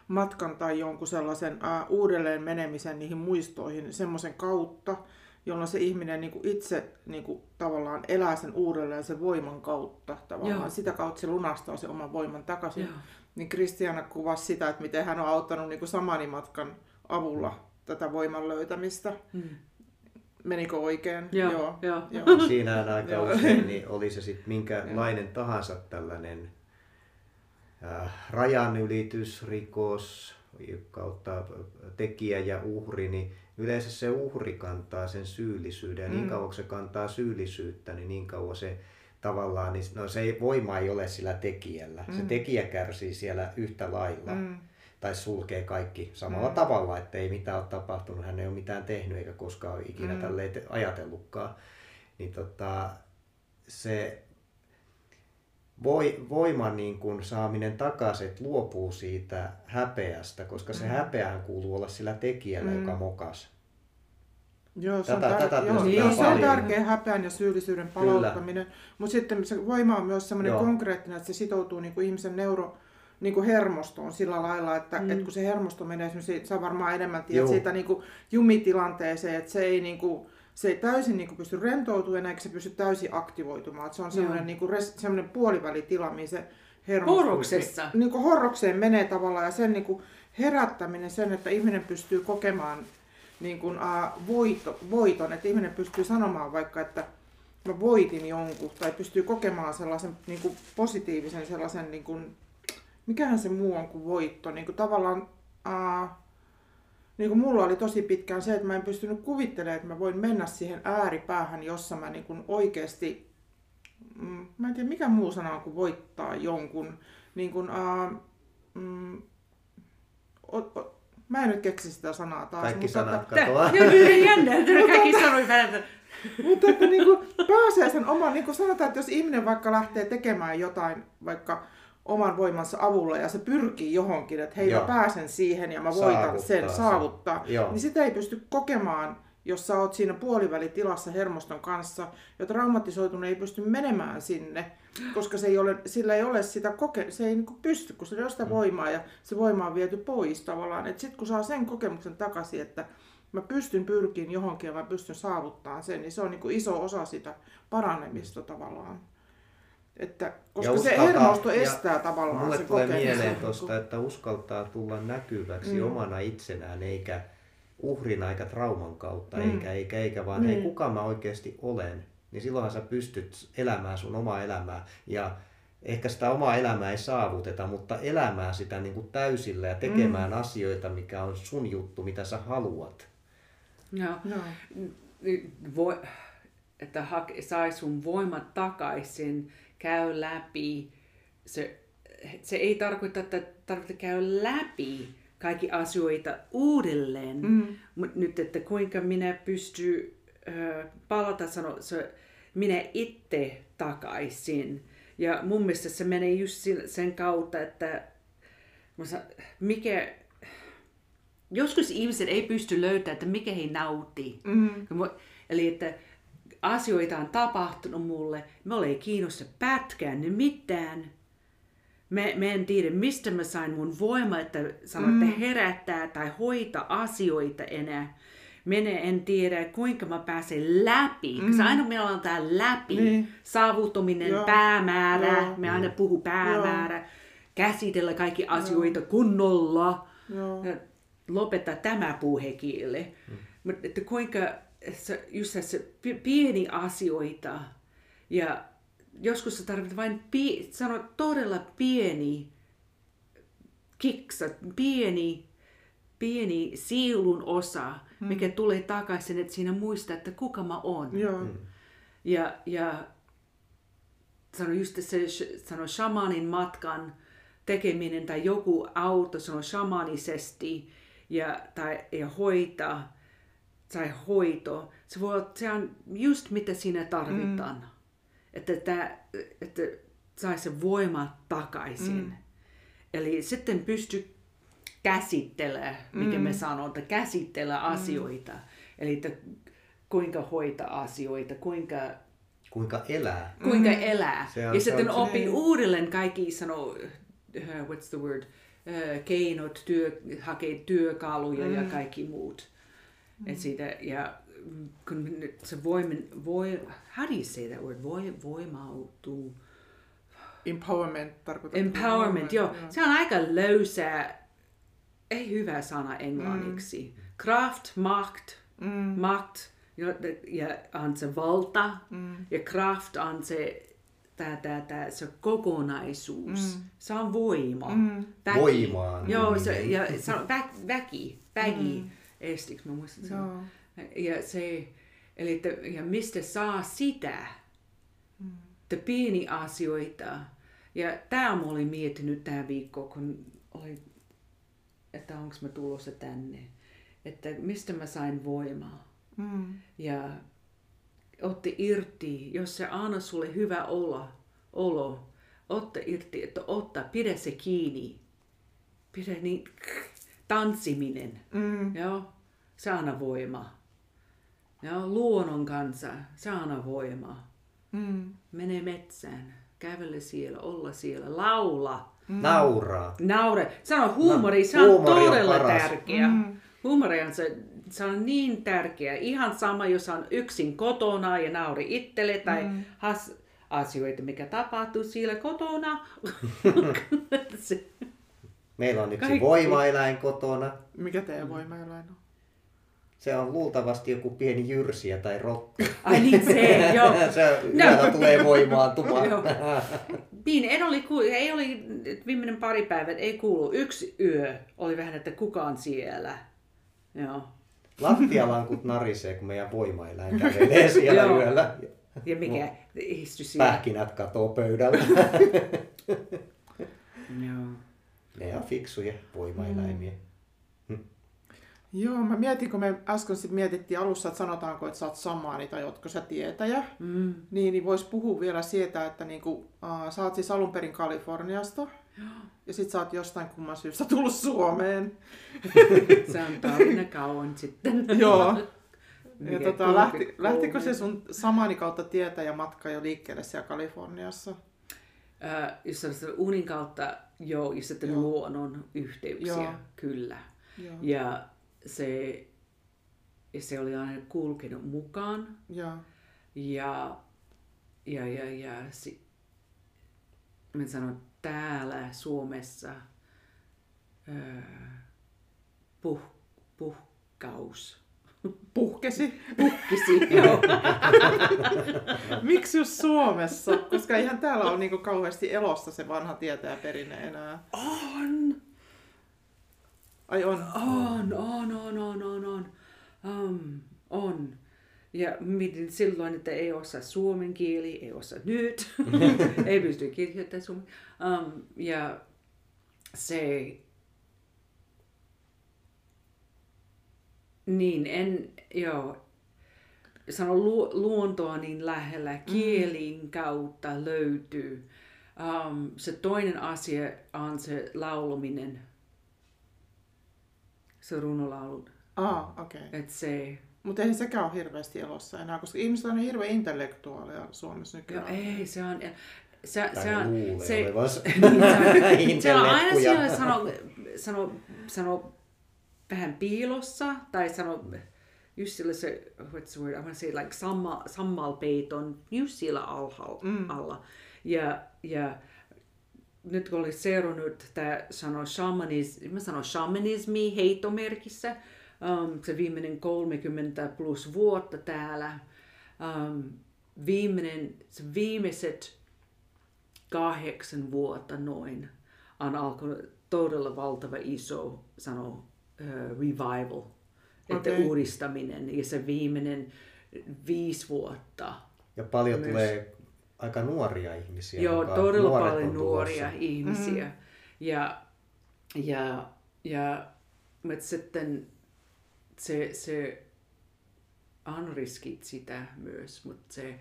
matkan tai jonkun sellaisen ä, uudelleen menemisen niihin muistoihin semmoisen kautta, jolloin se ihminen niinku itse niinku, tavallaan elää sen uudelleen sen voiman kautta. Tavallaan. Joo. Sitä kautta se lunastaa sen oman voiman takaisin. Joo. Niin Kristiana kuvasi sitä, että miten hän on auttanut niinku samanimatkan avulla tätä voiman löytämistä. Mm. Menikö oikein? Joo. Joo. Joo. Joo. Siinähän aika usein niin oli se sitten minkälainen tahansa tällainen rajanylitysrikos kautta tekijä ja uhri, niin yleensä se uhri kantaa sen syyllisyyden ja niin kauan kun se kantaa syyllisyyttä, niin niin kauan se tavallaan, niin, no se ei, voima ei ole sillä tekijällä. Mm. Se tekijä kärsii siellä yhtä lailla mm. tai sulkee kaikki samalla mm. tavalla, että ei mitään ole tapahtunut, hän ei ole mitään tehnyt eikä koskaan ole ikinä mm. tälleen ajatellutkaan. Niin tota, se voiman niin kuin saaminen takaisin, että luopuu siitä häpeästä, koska se mm. häpeähän kuuluu olla sillä tekijällä, mm. joka mokas. Joo, se tätä, on, tär- tätä joo, niin, se on tärkeä häpeän ja syyllisyyden palauttaminen. Mutta sitten se voima on myös semmoinen joo. konkreettinen, että se sitoutuu niin kuin ihmisen neuro, niin kuin hermostoon sillä lailla, että mm. et kun se hermosto menee, se on varmaan enemmän tiedät siitä niin kuin jumitilanteeseen, että se ei niin kuin, se ei täysin niinku pysty rentoutumaan, eikä se pysty täysin aktivoitumaan. Se on semmoinen niinku semmoinen puolivälitila, mihin se hermostuu. Horroksessa. Niinku horrokseen menee tavallaan ja sen niinku herättäminen sen, että ihminen pystyy kokemaan niinku uh, voito, voiton, että ihminen pystyy sanomaan vaikka, että mä voitin jonkun tai pystyy kokemaan sellaisen niinku positiivisen sellaisen niinku mikähän se muu on kuin voitto, niinku tavallaan uh, niin kuin mulla oli tosi pitkään se, että mä en pystynyt kuvittelemaan, että mä voin mennä siihen ääripäähän, jossa mä niin kuin oikeasti, mä en tiedä mikä muu sana on kuin voittaa jonkun, niin kuin, ää, mm, o, o, mä en nyt keksi sitä sanaa taas. Kaikki sanat katoaa. Kaikki sanoi välillä. Mutta että niin kuin pääsee sen oman, niin kuin sanotaan, että jos ihminen vaikka lähtee tekemään jotain, vaikka oman voimansa avulla ja se pyrkii johonkin, että hei, joo. mä pääsen siihen ja mä voitan saavuttaa sen, saavuttaa, se. Niin sitä ei pysty kokemaan, jos sä oot siinä puolivälitilassa hermoston kanssa, ja traumatisoitunut ei pysty menemään sinne, koska se ei ole, sillä ei ole sitä koke- se ei niinku pysty, kun se ei ole sitä voimaa ja se voima on viety pois tavallaan, että sit kun saa sen kokemuksen takaisin, että mä pystyn pyrkiin johonkin ja mä pystyn saavuttamaan sen, niin se on niinku iso osa sitä paranemista tavallaan. Että, koska ja se hermosto estää tavallaan mulle sen tulee mieleen tuosta, että uskaltaa tulla näkyväksi mm. omana itsenään, eikä uhrina, eikä trauman kautta, mm. eikä, eikä, eikä, vaan mm. hei, kuka mä oikeasti olen, niin silloinhan sä pystyt elämään sun omaa elämää. Ja ehkä sitä omaa elämää ei saavuteta, mutta elämään sitä niin kuin täysillä ja tekemään mm. asioita, mikä on sun juttu, mitä sä haluat. No, no. Voi, että ha- sai sun voimat takaisin. Käy läpi. Se, se ei tarkoita, että tarvitse käydä läpi kaikki asioita uudelleen. Mm. Mutta nyt, että kuinka minä pystyn äh, palata sanoa, se, minä itse takaisin. Ja mun mielestä se menee just sen kautta, että sanon, mikä, joskus ihmiset ei pysty löytämään, että mikä he nautti. Mm. Eli että asioita on tapahtunut mulle, mulle ei kiinnosta pätkään ne mitään. Mä, mä en tiedä, mistä mä sain mun voima, että sanotte mm. herättää tai hoitaa asioita enää. Minä en tiedä, kuinka mä pääsen läpi, koska mm. aina meillä on tää läpi, niin. saavuttaminen, joo. päämäärä, joo. me aina puhu päämäärä, joo. käsitellä kaikki asioita joo. kunnolla. Joo. lopeta tämä puuhekille. Mm. Mutta että kuinka just tässä pieni asioita ja joskus sä tarvitset vain pi- sano, todella pieni kiksa, pieni, pieni sielun osa, mm. mikä tulee takaisin, että siinä muistaa, että kuka mä oon. Joo. Mm. Ja, ja sano just se sano, shamanin matkan tekeminen tai joku auto sano shamanisesti ja, tai, ja hoitaa tai hoito, se, voi, se on just mitä siinä tarvitaan. Mm. Että, että, että sai sen voiman takaisin. Mm. Eli sitten pysty käsittelemään, mikä mm. me sanotaan, käsittelemään mm. asioita. Eli että kuinka hoitaa asioita, kuinka... Kuinka elää. Kuinka mm. elää. Se on, ja sitten opin uudelleen kaikki sanoo, uh, what's the word, uh, keinot, työ, hakee työkaluja mm. ja kaikki muut. Mm. Et siitä, ja... kun se voimin, voi, how do you say that word? Voi, voimautuu. Empowerment tarkoittaa. Empowerment, joo. joo. Se on aika löysää, ei hyvä sana englanniksi. Mm. Kraft, macht, mm. macht, ja, ja on se valta, mm. ja kraft on se, tää, tää, tää, se kokonaisuus. Mm. Se on voima. Mm. Väki. Voimaan. Joo, se, ja, se on vä, väki, väki. Mm. Estiksi mä muistan sen. No. Ja, se, eli te, ja mistä saa sitä, mm. te pieniä asioita. Ja tämä mä olin miettinyt tämä viikko, kun olin, että onko mä tulossa tänne. Että mistä mä sain voimaa. Mm. Ja otti irti, jos se anna sulle hyvä olo, olo otta irti, että otta, pidä se kiinni. Pidä niin, tanssiminen. Mm. Joo, se anna voimaa. Ja luonnon kanssa, saana voimaa. Mm. Mene metsään, kävele siellä, olla siellä, laula. Mm. Nauraa. Naura. Sano huumori, no, se on todella on tärkeä. Mm. Huumori on, se, se on niin tärkeä. Ihan sama, jos on yksin kotona ja nauri itselle tai mm. has, asioita, mikä tapahtuu siellä kotona. Meillä on yksi Kaikki. voimaeläin kotona. Mikä teidän voimaeläin on? Se on luultavasti joku pieni jyrsiä tai rokko. Ai niin se, joo. Se yöllä no. tulee voimaantumaan. Niin, en oli, ei oli viimeinen pari päivät, ei kuulu. Yksi yö oli vähän, että kuka on siellä. Joo. Lattialankut narisee, kun meidän voimaeläin kävelee siellä yöllä. Ja mikä istui siellä? Pähkinät katoo pöydällä. Joo. Ne on fiksuja voimaeläimiä. Joo, mä mietin, kun me äsken sit mietittiin alussa, että sanotaanko, että sä oot samaani tai ootko sä tietäjä, mm. niin, niin vois puhua vielä siitä, että niinku, äh, sä oot siis alun perin Kaliforniasta ja sit sä oot jostain kumman syystä tullut Suomeen. Se on tarina kauan sitten. Joo. Ja tota, lähti, lähtikö se sun samaani kautta tietäjämatka jo liikkeelle siellä Kaliforniassa? Äh, jos sä oot unin kautta, joo, ja sitten joo. luonnon yhteyksiä, joo. kyllä. Joo. Ja Se, se oli aina kulkenut mukaan ja, ja, ja, ja, ja si, mä sanon, täällä Suomessa öö, puh, puhkaus. Puhkesi? Puhkesi, joo. Miksi just Suomessa? Koska ihan täällä on niinku kauheasti elossa se vanha tietäjäperinne enää. On! Ai on. On, on, on, on, on, on. Um, on. Ja mietin silloin, että ei osaa suomen kieli, ei osaa nyt. Ei pysty kirjoittamaan suomen. Um, ja se... Niin, en... Joo. Sano lu- luontoa niin lähellä. Kielin kautta löytyy. Um, se toinen asia on se laulaminen. Se runolaulu. Ah, okei. Okay. Et se... Mutta eihän sekään ole hirveästi elossa enää, koska ihmiset on hirveän intellektuaaleja Suomessa nykyään. Joo, ei, se on... Se, se on se, niin, se on aina siellä sano, sano, sano vähän piilossa, tai sano just sillä se, what's the word, I want to say like samma, sammalpeiton, just sillä alhaalla. Mm. Alla. Ja, ja nyt kun olis seurannut, tämä sanoi shamanismi, mä sanon shamanismi heittomerkissä, um, se viimeinen kolmekymmentä plus vuotta täällä, um, viimeinen, se viimeiset kahdeksan vuotta noin on alkanut todella valtava iso sano, uh, revival, okay. Että uudistaminen ja se viimeinen viisi vuotta. Ja paljon myös tulee aika nuoria ihmisiä. Joo, todella paljon nuoria ihmisiä. Mm-hmm. Ja, ja, ja sitten se, se on riskit sitä myös, mutta se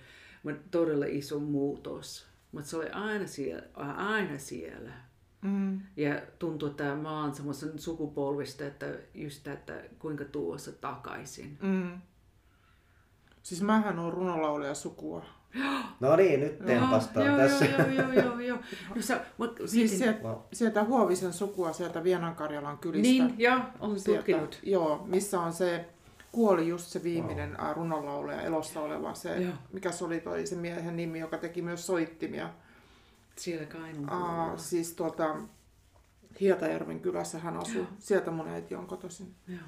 mut todella iso muutos. Mutta se oli aina siellä. Aina siellä. Mm-hmm. Ja tuntuu, että mä oon semmoisen sukupolvista, että just että kuinka tuossa takaisin. Mm-hmm. Siis mähän oon runolaulija sukua. No niin, nyt tempastaan joo, tässä. Joo, joo, joo, joo. No, sä, siis sieltä, wow. sieltä Huovisen sukua, sieltä Vienan Karjalan kylistä. Niin, joo, on tutkinut. Joo, missä on se, kuoli just se viimeinen wow. runolaulaja, elossa oleva se, joo. mikä se oli toi, se miehen nimi, joka teki myös soittimia. Siellä Kainuun. Aa, siis tuota, Hietajärven kylässä hän asui. Joo. Sieltä mun äiti on kotoisin. Joo.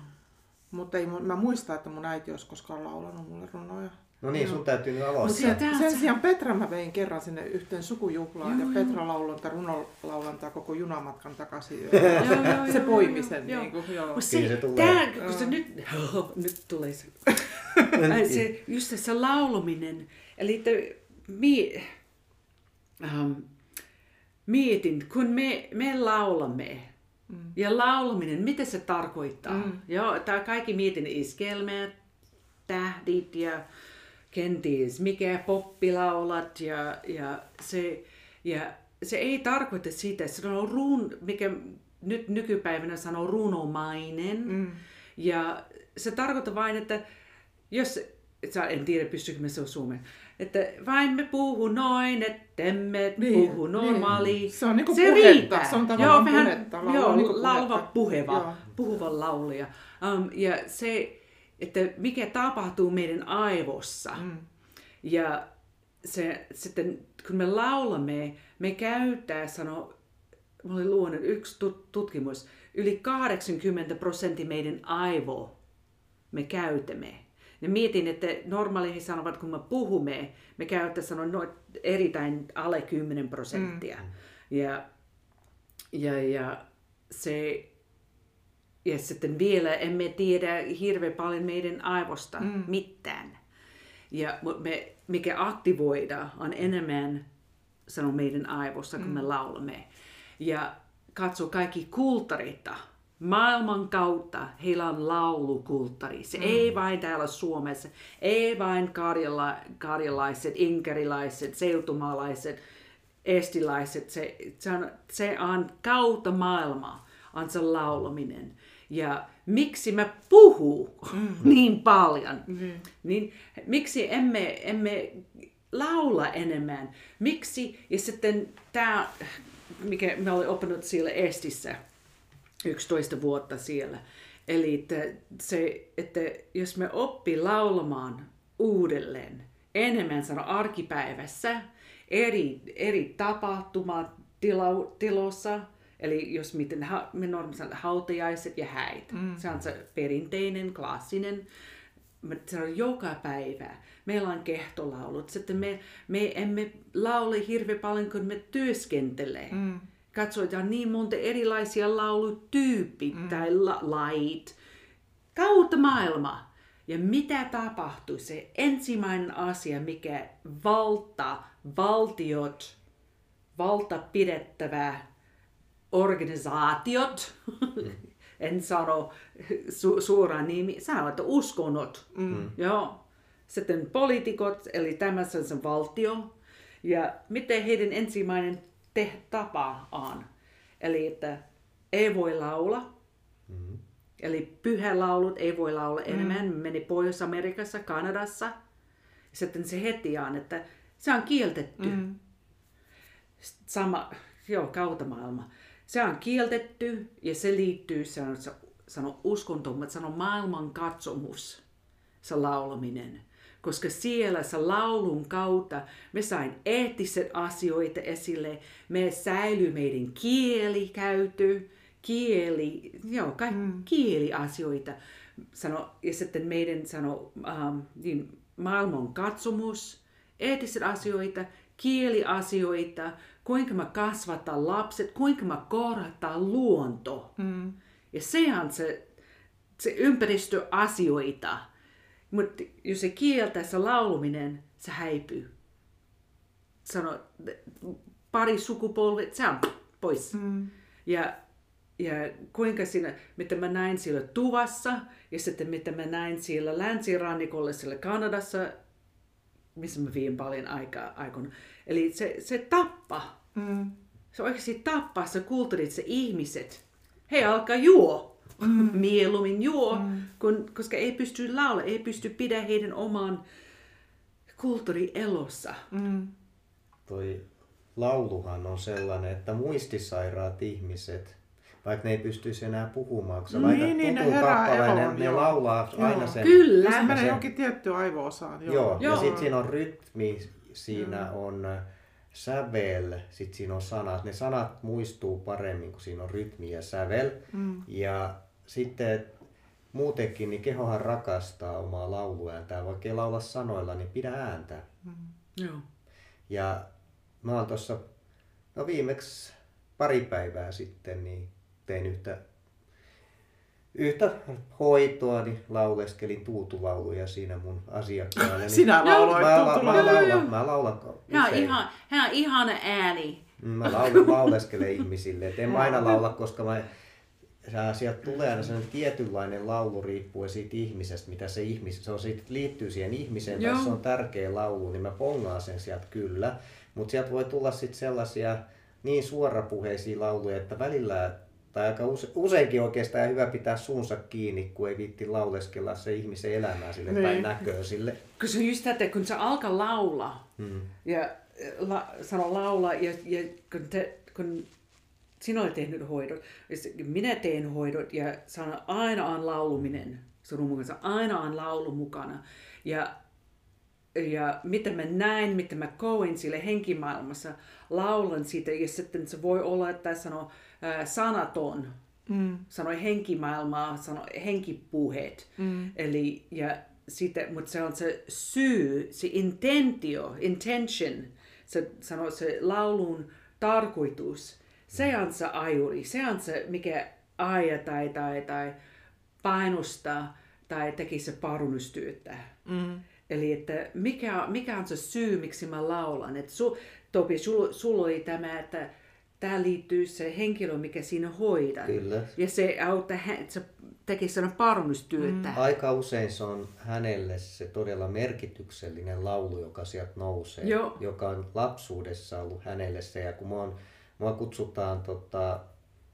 Mutta mä muistan, että mun äiti olisi koskaan laulanut mulle runoja. No niin, sun täytyy nyt aloittaa. Sen sijaan Petra mä vein kerran sinne yhteen sukujuhlaan joo, ja Petra joo. laulonta, runolaulantaa koko junamatkan takaisin. Joo, joo, se poimi sen. Joo. Niin kuin, joo. No se, se tulee. Tää, kun se nyt, oh, nyt tulee se. se just se laulaminen. Eli te, mi, ähm, mietin, kun me, me laulamme. Mm. Ja laulaminen, mitä se tarkoittaa? Mm. Joo, tää kaikki mietin iskelmät, tähdit ja kenties mikä poppilaulat ja, ja, se, ja se ei tarkoita sitä, se on ruun, mikä nyt nykypäivänä sanoo runomainen mm. ja se tarkoittaa vain, että jos, en tiedä pystykö me se on suomeen, että vain me puhu noin, että emme niin, puhu normaali. Niin. Se on niinku se puhetta, riittää. Se on tavallaan joo, puhetta. Laula, joo, niinku laulava puheva, puhuva laulija um, ja se että mikä tapahtuu meidän aivossa. Mm. Ja se, sitten kun me laulamme, me käyttää sano, mä olin luonut yksi tutkimus, yli kahdeksankymmentä prosenttia meidän aivo me käytämme. Ja mietin, että normaaliin he sanovat, kun me puhumme, me käyttää sanoa erittäin alle kymmenen prosenttia. Mm. Ja, ja, ja se... Ja sitten vielä emme tiedä hirveän paljon meidän aivosta mm. mitään. Ja me, mikä aktivoida on enemmän sanon meidän aivosta, kun mm. me laulamme. Ja katso kaikki kulttuureita. Maailman kautta heillä on laulukulttuuri. Se mm. ei vain täällä Suomessa, ei vain karjala, karjalaiset, inkarilaiset, seutumaalaiset, estilaiset. Se, se, on, se on kautta maailmaa on se laulaminen. Ja miksi mä puhun mm-hmm. niin paljon, mm-hmm. niin miksi emme, emme laula enemmän, miksi, ja sitten tämä, mikä mä olin oppinut siellä Estissä, yksitoista vuotta siellä, eli että se, että jos me oppi laulamaan uudelleen, enemmän sano arkipäivässä, eri, eri tapahtumatiloissa, eli jos miten me normaalisti sanotaan hautajaiset ja häitä. Mm. Se on se perinteinen, klassinen. Se on joka päivä. Meillä on kehtolaulut. Sitten me, me emme laule hirveän paljon, kun me työskentelee. Mm. Katsotaan niin monta erilaisia laulutyypit mm. tai la- lait. Kautta maailma. Ja mitä tapahtuu? Se ensimmäinen asia, mikä valta, valtiot, valta pidettävää organisaatiot, mm. en sano su- suoraan nimi, sanon, että uskonnot. Mm. Joo. Sitten poliitikot, eli tämä on valtio. Ja miten heidän ensimmäinen te- tapa on. Eli että ei voi laula. Mm. Eli pyhälaulut ei voi laula mm. enemmän. Meni Pohjois-Amerikassa, Kanadassa. Sitten se heti on, että se on kieltetty. Mm. Sama, joo, kautta maailma. Se on kieltetty ja se liittyy, se on sano uskonto, mutta sano maailman katsomus, se laulaminen. koska siellä laulun kautta me sain eettiset asioita esille, me säilyi meidän kieli käyty, kieli, joo, kaikki mm. kieliasioita. Sano, ja sitten meidän sano, ähm, niin maailman katsomus, eettiset asioita, kieliasioita, kuinka mä kasvatan lapset, kuinka mä kohdataan luonto. Mm. Ja sehän se, se ympäristöasioita. Mutta jos se kieltä, se lauluminen, se häipyy. Sano, pari sukupolvet, se on pois. Mm. Ja, ja kuinka siinä, mitä mä näin siellä Tuvassa, ja sitten mitä mä näin siellä länsirannikolla, siellä Kanadassa, missä mä viin paljon aikaa aikoina. Eli se, se tappaa. Mm. Se oikeasti tappaa, se kulttuurit, se ihmiset. Hei, alkaa juo. Mm. Mieluummin juo, mm. kun, koska ei pysty laulaa, ei pysty pidä heidän oman kulttuurin elossa. Mm. Toi lauluhan on sellainen, että muistisairaat ihmiset, vaikka ne ei pystyisi enää puhumaan, kun sä laitat niin, niin, tutun kappaleen, eloon, ne joo. laulaa joo. aina sen. Kyllä. Se menee johonkin tiettyyn aivo-osaan. Joo, joo. ja sitten siinä on rytmi, siinä mm. on sävel, sitten siinä on sanat. Ne sanat muistuu paremmin, kun siinä on rytmi ja sävel. Mm. Ja sitten muutenkin, niin kehohan rakastaa omaa lauluääntään. Vaikka ei laula sanoilla, niin pidä ääntä. Mm. Joo. Ja mä oon tossa, no viimeksi pari päivää sitten, niin tein yhtä, yhtä hoitoa, niin lauleskelin tuutulauluja siinä mun asiakkaalle. Niin Sinä lauloit tuutulauluja. Mä laulan usein. Hän on ihana ääni. Mä laulan, lauleskelen ihmisille. Et en mä aina laula, koska mä, sieltä tulee aina sellainen tietynlainen laulu riippuen siitä ihmisestä, mitä se ihmis, se on, siitä liittyy siihen ihmiseen, tai se on tärkeä laulu, niin mä pongaan sen sieltä kyllä. Mutta sieltä voi tulla sitten sellaisia niin suorapuheisia lauluja, että välillä tai aika use, useinkin oikeastaan hyvä pitää suunsa kiinni, kun ei viitti lauleskella se ihmisen elämää sille ne. tai näköä sille. Kun se on just tätä, kun sä alkaa laulaa hmm. ja la, sano laulaa ja, ja kun, te, kun sinä olet tehnyt hoidot, minä teen hoidot ja sano aina on lauluminen, sinun mukaan, aina on laulu mukana. Ja, ja mitä mä näen, mitä mä koen sille henkimaailmassa, laulan siitä ja sitten se voi olla, että sano sanaton, mm. sanoi henkimaailmaa, sanoi henkipuheet. Mm. Eli, ja sitten, mutta se on se syy, se intentio, intention, se, sanoi, se laulun tarkoitus, se on se ajuri, se on se, mikä aja tai, tai, tai painostaa tai teki se parannustyötä. Mm. Eli että mikä, mikä on se syy, miksi mä laulan. Et su, Topi, sulla sul oli tämä, että tää liittyy se henkilö, mikä siinä hoidan. Kyllä. Ja se auttaa, se tekee sen parannustyötä. Mm. Aika usein se on hänelle se todella merkityksellinen laulu, joka sieltä nousee. Joo. Joka on lapsuudessa ollut hänelle se. Ja kun mua, mua kutsutaan tota,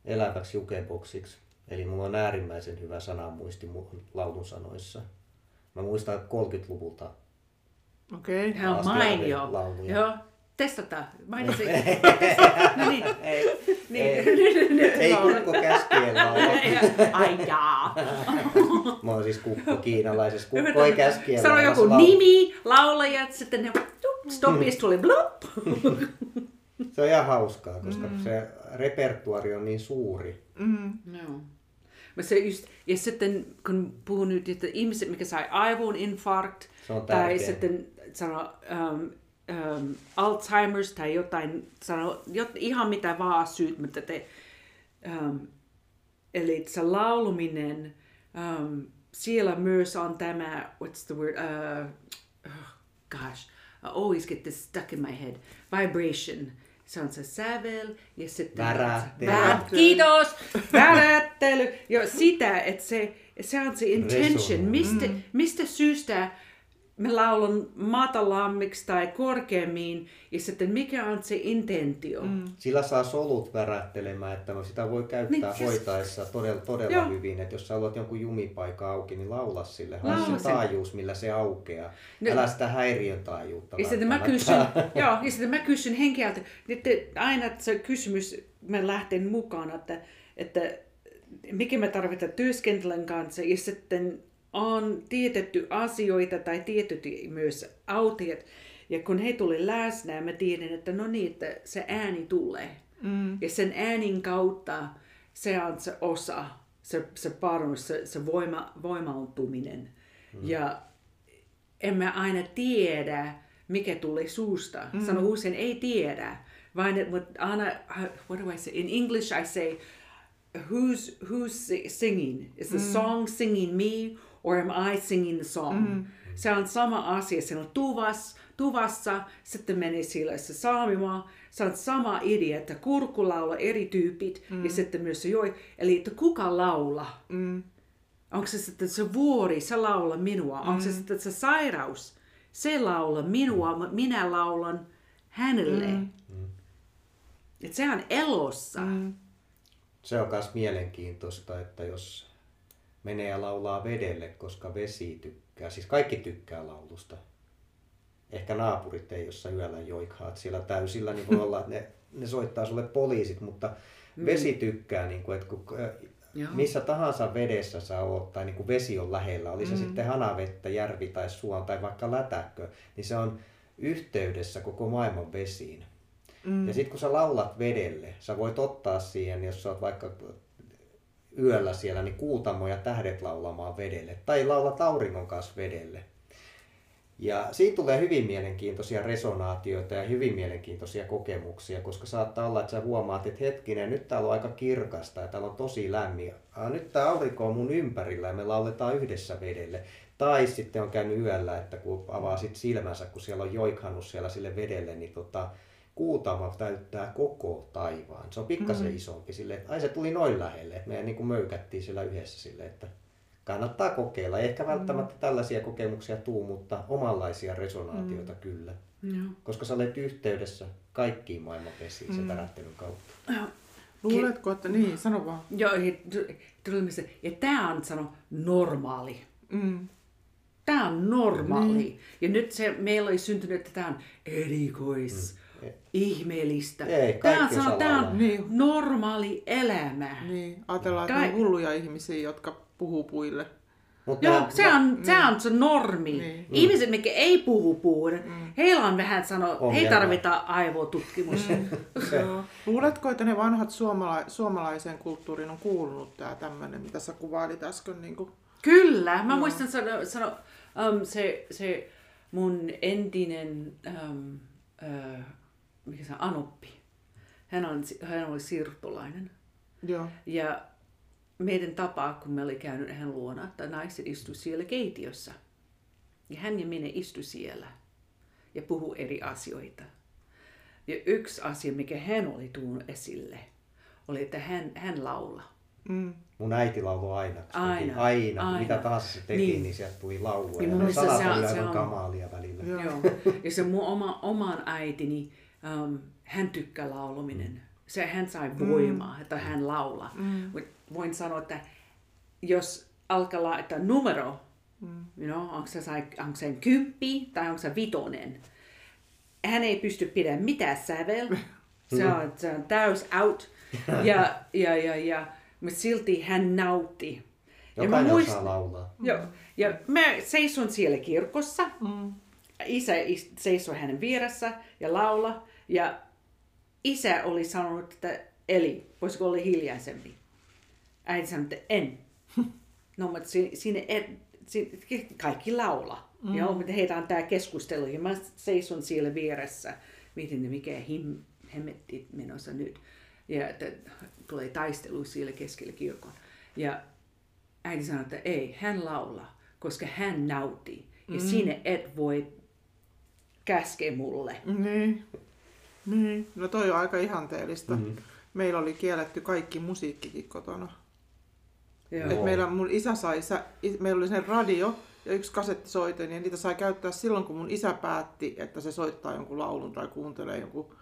eläväksi jukeboksiksi, eli mulla on äärimmäisen hyvä sanamuisti laulun sanoissa. Mä muistan kolmekymmentäluvulta. Okei, okay. Hän on mainio. Joo. Testata. Mainitsin. No niin. Ei, niin. Ei, ei kukko käskiellä ole. Ai jaa. Mä oon siis kukko kiinalaisessa. Kukko ei käskiellä. Sano joku laulu. Nimi, laulajat, sitten ne stoppies tuli blop. Se on ihan hauskaa, koska mm. se repertuaari on niin suuri. Mm. No. Se just, ja sitten kun puhun nyt, että ihmiset, mikä sai aivoon infarkt, tai sitten sano, um, Um, Alzheimer's tai jotain, sano, jot, ihan mitä vaan syyt, mutta te, um, eli se lauluminen, um, siellä myös on tämä, what's the word, uh, oh, gosh, I always get this stuck in my head, vibration, se on se sävel, ja sitten värättely, vä, kiitos, värättely, ja sitä, että se, se on se intention, mistä, mm. mistä syystä, me laulan matalammiksi tai korkeammin, ja sitten mikä on se intentio. Mm. Sillä saa solut värähtelemään, että sitä voi käyttää niin, hoitaessa todella, todella hyvin. Et jos sä haluat jonkun jumipaikan auki, niin laula sille. Laula se taajuus, millä se aukeaa. No, älä sitä häiriötaajuutta. Ja sitten mä kysyn, joo, ja sitten mä kysyn henkeältä, että aina se kysymys, mä lähten mukaan, että, että mikä me tarvitaan työskentelyn kanssa, ja sitten on tietetty asioita tai tietysti myös autiot. Ja kun he tuli läsnä, mä tiedän, että no niin, että se ääni tulee. Mm. Ja sen äänin kautta se on se osa, se, se parannus, se, se voima, voimaantuminen. Mm. Ja en mä aina tiedä, mikä tulee suusta. Mm. Sano usein ei tiedä. Vain, aina, what do I say? In English I say, who's, who's singing? Is the mm. song singing me or am I singing the song? Mm. Se on sama asia. Se on tuvas, tuvassa, sitten meni sillä se saamimaa. Se on sama idea, että kurku laula eri tyypit mm. ja sitten myös se joi. Eli että kuka laula? Mm. Onko se sitten se vuori, se laula minua? Mm. Onko se sitten se sairaus? Se laula minua, mutta minä laulan hänelle. Mm. Että se on elossa. Mm. Se on myös mielenkiintoista, että jos menee ja laulaa vedelle, koska vesi tykkää. Siis kaikki tykkää laulusta. Ehkä naapurit ei, jossa yöllä joikhaat siellä täysillä, niin voi olla, että ne, ne soittaa sulle poliisit, mutta mm. vesi tykkää, niin kuin, että kun, Joo. missä tahansa vedessä sä oot, tai niin kuin vesi on lähellä, oli se mm. sitten hanavettä, järvi tai sua tai vaikka lätäkkö, niin se on yhteydessä koko maailman vesiin. Mm. Ja sitten kun sä laulat vedelle, sä voit ottaa siihen, jos sä oot vaikka yöllä siellä, niin kuutamo ja tähdet laulamaan vedelle. Tai laulat auringon kanssa vedelle. Ja siitä tulee hyvin mielenkiintoisia resonaatioita ja hyvin mielenkiintoisia kokemuksia, koska saattaa olla, että sä huomaat, että hetkinen, nyt täällä on aika kirkasta ja täällä on tosi lämmin. Ah, nyt tää aurinko on mun ympärillä ja me lauletaan yhdessä vedelle. Tai sitten on käynyt yöllä, että kun avaa sit silmänsä, kun siellä on joikhannut siellä sille vedelle, niin tota, kuutama täyttää koko taivaan. Se on pikkasen mm-hmm. isompi silleen, että ai se tuli noin lähelle, että me niin kuin möykättiin siellä yhdessä silleen, että kannattaa kokeilla. Ei ehkä välttämättä tällaisia kokemuksia tuu, mutta omanlaisia resonaatioita mm. kyllä. No. Koska sä olet yhteydessä kaikkiin maailman vesiin mm. sen värähtelyn kautta. Luuletko, että niin, sano vaan. Joo, ja tää on sano normaali. Mm. Tää on normaali. Mm. Ja nyt se meillä ei syntynyt, että tää on erikois. Mm. Ihmeellistä. Ei, tämä on, tämä on niin. normaali elämä. Niin, ajatellaan, että Kaik- on hulluja ihmisiä, jotka puhuu puille. Mutta joo, se on, mm. se on se normi. Niin. Ihmiset, mikä ei puhu puille, mm. heillä on vähän sanoa, he tarvitaan aivotutkimusta. Luuletko, että ne vanhat suomala- suomalaiseen kulttuuriin on kuulunut tämä tämmöinen, mitä sä kuvailit äsken? Niin kuin... Kyllä, mä no. muistan sanoa, sano, um, se, se mun entinen... Um, uh, mikä se on, Anoppi. Hän, on, hän oli sirtolainen. Joo. Ja meidän tapaa, kun me oli käynyt hän luona, että naiset istu siellä keitiössä. Ja hän ja minä istu siellä ja puhu eri asioita. Ja yksi asia, mikä hän oli tuonut esille, oli, että hän, hän laulaa. Mm. Mun äiti lauloi aina, aina, aina. aina. Mitä tahansa se teki, niin, niin sieltä tuli laulua. Niin, ja ne salat oli aivan kamalia välillä. Joo. Ja se mun oma, oman äitini, Um, hän tykkää laulaminen. Se, hän sai voimaa, mm. että hän laulaa. Mm. Voin sanoa, että jos alkaa laittaa numero, mm. you know, onko, se, onko se kymppi tai onko se vitonen, hän ei pysty pitämään mitään sävel. Se on, se on täys out. Ja, ja, ja, ja, mutta silti hän nautti. Jokainen ja muist... osaa laulaa. Jo, ja mä seison siellä kirkossa. Mm. Isä seisoi hänen vieressä ja laula. Ja isä oli sanonut, että Eli, voisiko olla hiljaisempi? Äiti sanoi, että en. No, mutta sinne et, sinne, kaikki laula. Mm. Joo, mutta heitä on tämä keskustelu. Ja mä seison siellä vieressä. Mietin, mikä him, hemmetti menossa nyt. Ja että tulee taistelu siellä keskellä kirkon. Ja äiti sanoi, että ei, hän laulaa, koska hän nautii. Ja mm. sinne et voi käske mulle. Niin. Niin. No toi on aika ihanteellista. Mm-hmm. Meillä oli kielletty kaikki musiikkikin kotona. Et meillä mun isä sai, isä, meillä oli sen radio ja yksi kasettisoitin ja niitä sai käyttää silloin, kun mun isä päätti, että se soittaa jonkun laulun tai kuuntelee jonkun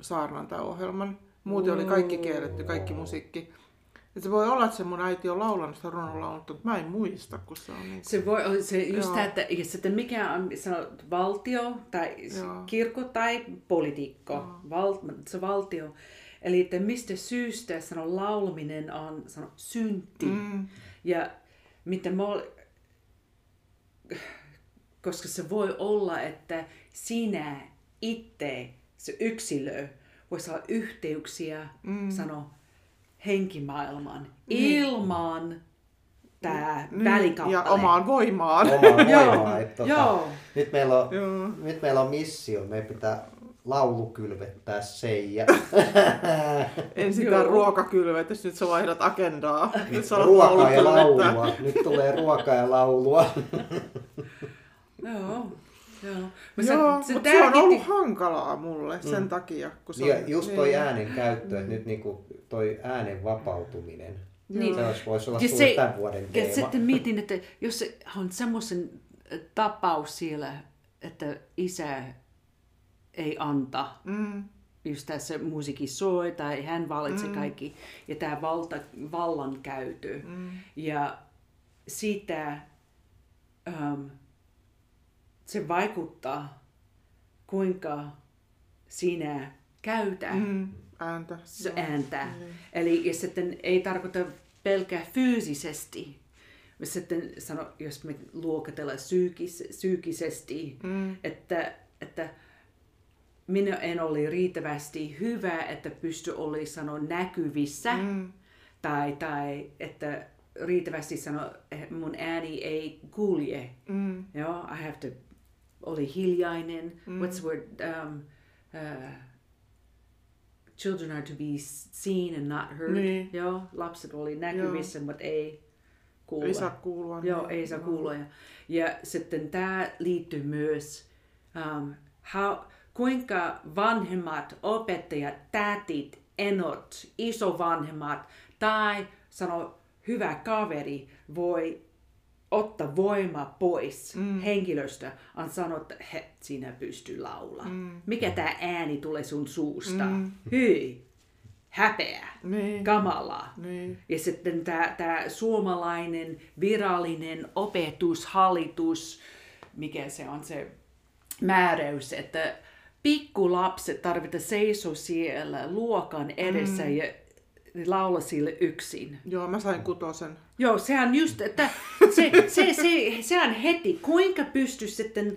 saarnan tai ohjelman. Muuten oli kaikki kielletty, kaikki musiikki. Et se voi olla, että se mun äiti on laulanut sitä runolaulua, mutta mä en muista, kun se on niin. Se voi olla, se just tämä, että, että mikä on sanot, valtio tai Joo. kirkko tai politiikko, Val, se valtio. Eli että mistä syystä sano, laulaminen on sano, synti. Mm. Ja mitä mä, koska se voi olla, että sinä itse, se yksilö, voi saada yhteyksiä, mm. sano, henkimaailman ilman mm. tää mm. välikappale. Ja omaan voimaan. Omaan voimaan. Että tota, nyt, meillä on, nyt meillä on missio, meidän pitää laulu kylvettää Seija. En sitä ruokakylvetä, nyt sä vaihdat agendaa. Nyt sä ruokaa ja laulua. Nyt tulee ruokaa ja laulua. Joo. Joo, mutta se, se, se on ollut hankalaa mulle sen mm. takia. Kun se ja on, just toi niin. äänen käyttö, että nyt niinku toi äänen vapautuminen, niin. se voisi olla suuri tämän vuoden teema. Ja sitten mietin, että jos on semmoisen tapaus siellä, että isä ei anta, mm. just tässä musiikki soi tai hän valitsee mm. kaikki, ja tämä valta, vallan käyty. Mm. Ja siitä... Um, se vaikuttaa, kuinka sinä käytät mm, ääntä. ääntä. Mm. Eli ja sitten ei tarkoita pelkää fyysisesti. Me sitten sano, jos me luokatellaan psyykis, psyykisesti, mm. että, että minä en ole riittävästi hyvä, että pysty oli sano näkyvissä. Mm. Tai, tai että riittävästi sano, että mun ääni ei kulje. Mm. Joo, I have to... oli hiljainen. Mm. What's the word? Um, uh, children are to be seen and not heard. Niin. Joo, lapset oli näkyvissä, Joo. mutta ei kuulla. Ei saa kuulua. Joo, niin. ei saa no. kuulua. Ja sitten tämä liittyy myös, um, how, kuinka vanhemmat, opettajat, tätit, enot, isovanhemmat tai sano hyvä kaveri voi ottaa voima pois mm. henkilöstä, on sanottu, että he, sinä pystyy laulaa. Mm. Mikä tämä ääni tulee sun suusta? Mm. Hyi, häpeä, niin. kamalaa. Niin. Ja sitten tämä suomalainen virallinen opetushallitus, mikä se on se määräys, että pikkulapset tarvitaan seisoa siellä luokan edessä mm. ja laula sille yksin. Joo, mä sain kutosen. Joo, sehän just, että se, se, se, sehän heti, kuinka pystyy sitten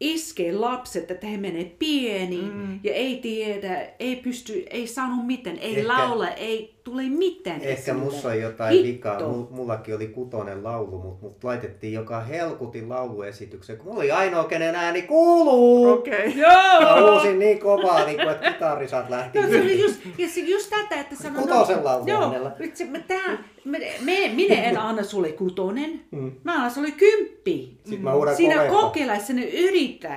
iskee lapset, että he menee pieni mm. ja ei tiedä, ei pysty, ei sano mitään, ei ehkä, laula, ei tule mitään. Ehkä esille. Mussa on jotain Hitto. vikaa, mullakin oli kutonen laulu, mutta mut laitettiin joka helkutin lauluesitykseen, kun mulla oli ainoa, kenen ääni kuuluu. Okei. Okay. Joo. Mä huusin niin kovaa, niin kuin, että kitarisat lähti. Joo, se oli just, ja se just tätä, että sanon... Kutosen laulu hänellä. Joo, minä en anna sulle kutonen, mm. mä annan sulle kymppi. Siinä kokeilas, sinne yritin. Mm.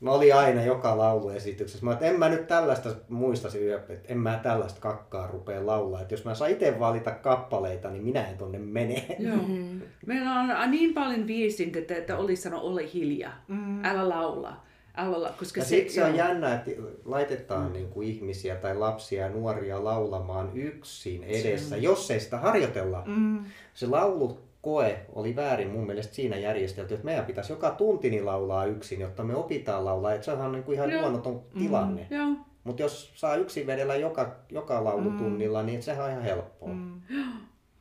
Mä olin aina joka lauluesityksessä. Mä että en mä nyt tällaista muistaisin, että en mä tällaista kakkaa rupea laulaa. Että jos mä saan itse valita kappaleita, niin minä en tonne mene. Joo. Mm. Meillä on niin paljon viestintä, että, että oli sano, ole hiljaa, mm. älä laula. Älä la... Koska se, siksi se on jännä, että laitetaan mm. niin kuin ihmisiä tai lapsia ja nuoria laulamaan yksin edessä, mm. jos ei sitä harjoitella. Mm. Se laulu koe oli väärin mun mielestä siinä järjestelty, että meidän pitäisi joka tuntini laulaa yksin, jotta me opitaan laulaa. Et se on niin kuin ihan Joo. luonnoton tilanne. Mm. Mutta jos saa yksin vedellä joka, joka laulutunnilla, mm. niin sehän on ihan helppoa. Mm.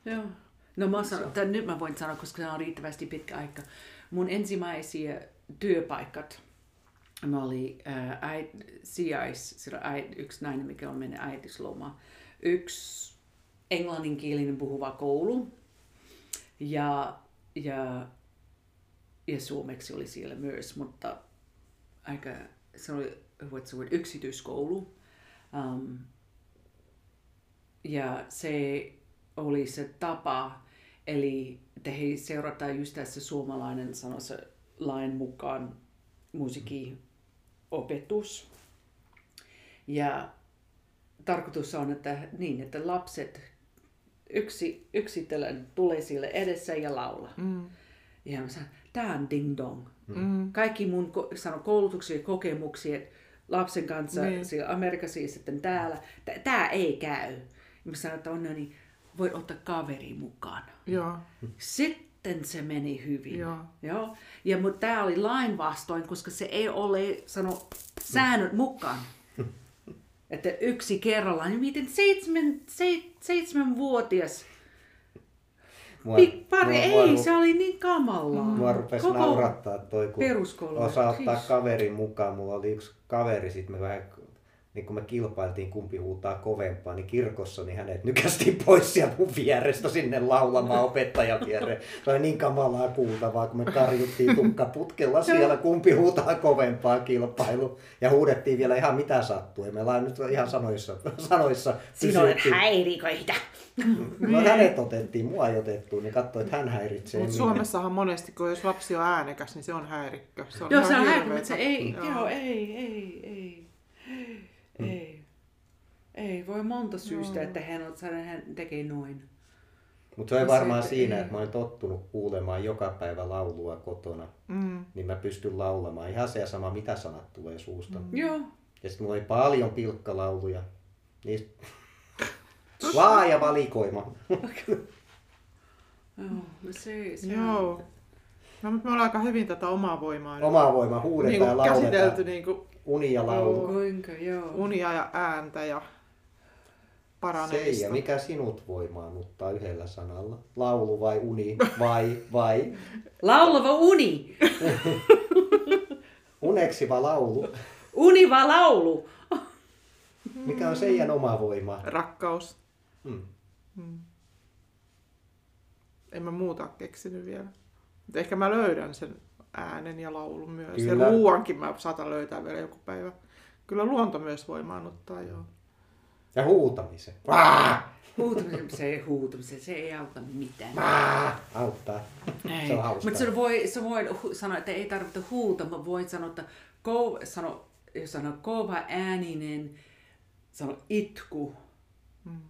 Joo. No mä sanon, tämän, nyt mä voin sanoa, koska se on riittävästi pitkä aika. Mun ensimmäisiä työpaikat, mä olin ää, äid, sijais, äid, yksi nainen, mikä on mennyt äitiysloma, yksi englanninkielinen puhuva koulu. Ja, ja, ja suomeksi oli siellä myös, mutta aika, se oli what's the word, yksityiskoulu. Um, ja se oli se tapa, eli he seurataan just tässä suomalainen sano se lain mukaan musiikkiopetus. Ja tarkoitus on, että niin, että lapset Yksi, yksitellen tulee sille edessä ja laula. Mm. Ja mä sanon, tää on ding dong. Mm. Kaikki mun sanon, koulutuksia ja kokemuksia lapsen kanssa mm. siellä Amerikassa ja sitten täällä. Tää ei käy. Ja mä sanon, että on, no niin, voit ottaa kaveri mukaan. Joo. Sitten se meni hyvin. Joo. Joo. Ja mutta tää oli lain vastoin, koska se ei ole sano, säännöt mukaan. Että yksi kerrallaan, niin miten seitsemän, seit, seitsemänvuotias Mua, pari, mua, ei, mua, se oli niin kamalaa. Mua rupesi naurattaa toi, kun osaa ottaa kaverin mukaan. Mulla oli yksi kaveri, sit me vähän, niin kun me kilpailtiin kumpi huutaa kovempaa, niin kirkossa niin hänet nykästiin pois sieltä mun vierestä sinne laulamaan opettajan viereen. Se oli niin kamalaa kuultavaa, kun me karjuttiin tukkaputkella siellä kumpi huutaa kovempaa -kilpailu. Ja huudettiin vielä ihan mitä sattuu. Me ollaan nyt ihan sanoissa. sanoissa Sinun häiriköitä. No hänet otettiin, mua ei otettu, niin katsoi, että hän häiritsee. Mutta Suomessahan monesti, kun jos lapsi on äänekäs, niin se on häirikkö. Se on joo, se on häirikkö, se ei, joo. Joo, ei, ei, ei. Mm. Ei. Ei voi monta syystä, no. että hän, hän tekee noin. Mutta se on varmaan se, siinä, ei. Että mä olen tottunut kuulemaan joka päivä laulua kotona. Mm. Niin mä pystyn laulamaan ihan se ja sama, mitä sanat tulee suusta. Mm. Joo. Ja sitten mulla oli paljon pilkkalauluja. Niin... Laaja valikoima. Joo, se, se Joo. No, mutta me ollaan aika hyvin tätä omaa voimaa. Omaa voimaa huudetaan niin ja lauletaan. Käsitelty niinku... Unia laulu. Kuinka, joo. Unia ja ääntä ja paranemista. Seija, mikä sinut voimaannuttaa yhdellä sanalla? Laulu vai uni vai vai? Laulu vai uni? Uneksi vai laulu? Uni vai laulu? Mikä on Seijan oma voima? Rakkaus. Hmm. Hmm. En mä muuta keksinyt vielä. Mutta ehkä mä löydän sen. Äänen ja laulun myös. Kyllä. Ja ruuankin mä saatan löytää vielä joku päivä. Kyllä luonto myös voimaannuttaa, joo. Ja huutamisen. Huutamisen, se, huutamisen, se ei auta mitään. Vaa! Auttaa. Ei. Se on hauskaa. Mutta se voi, se voi sanoa, että ei tarvitse huutamaan. Voit sanoa, että ko, sano, jos sanoo kova ääninen, sano itku. Mm.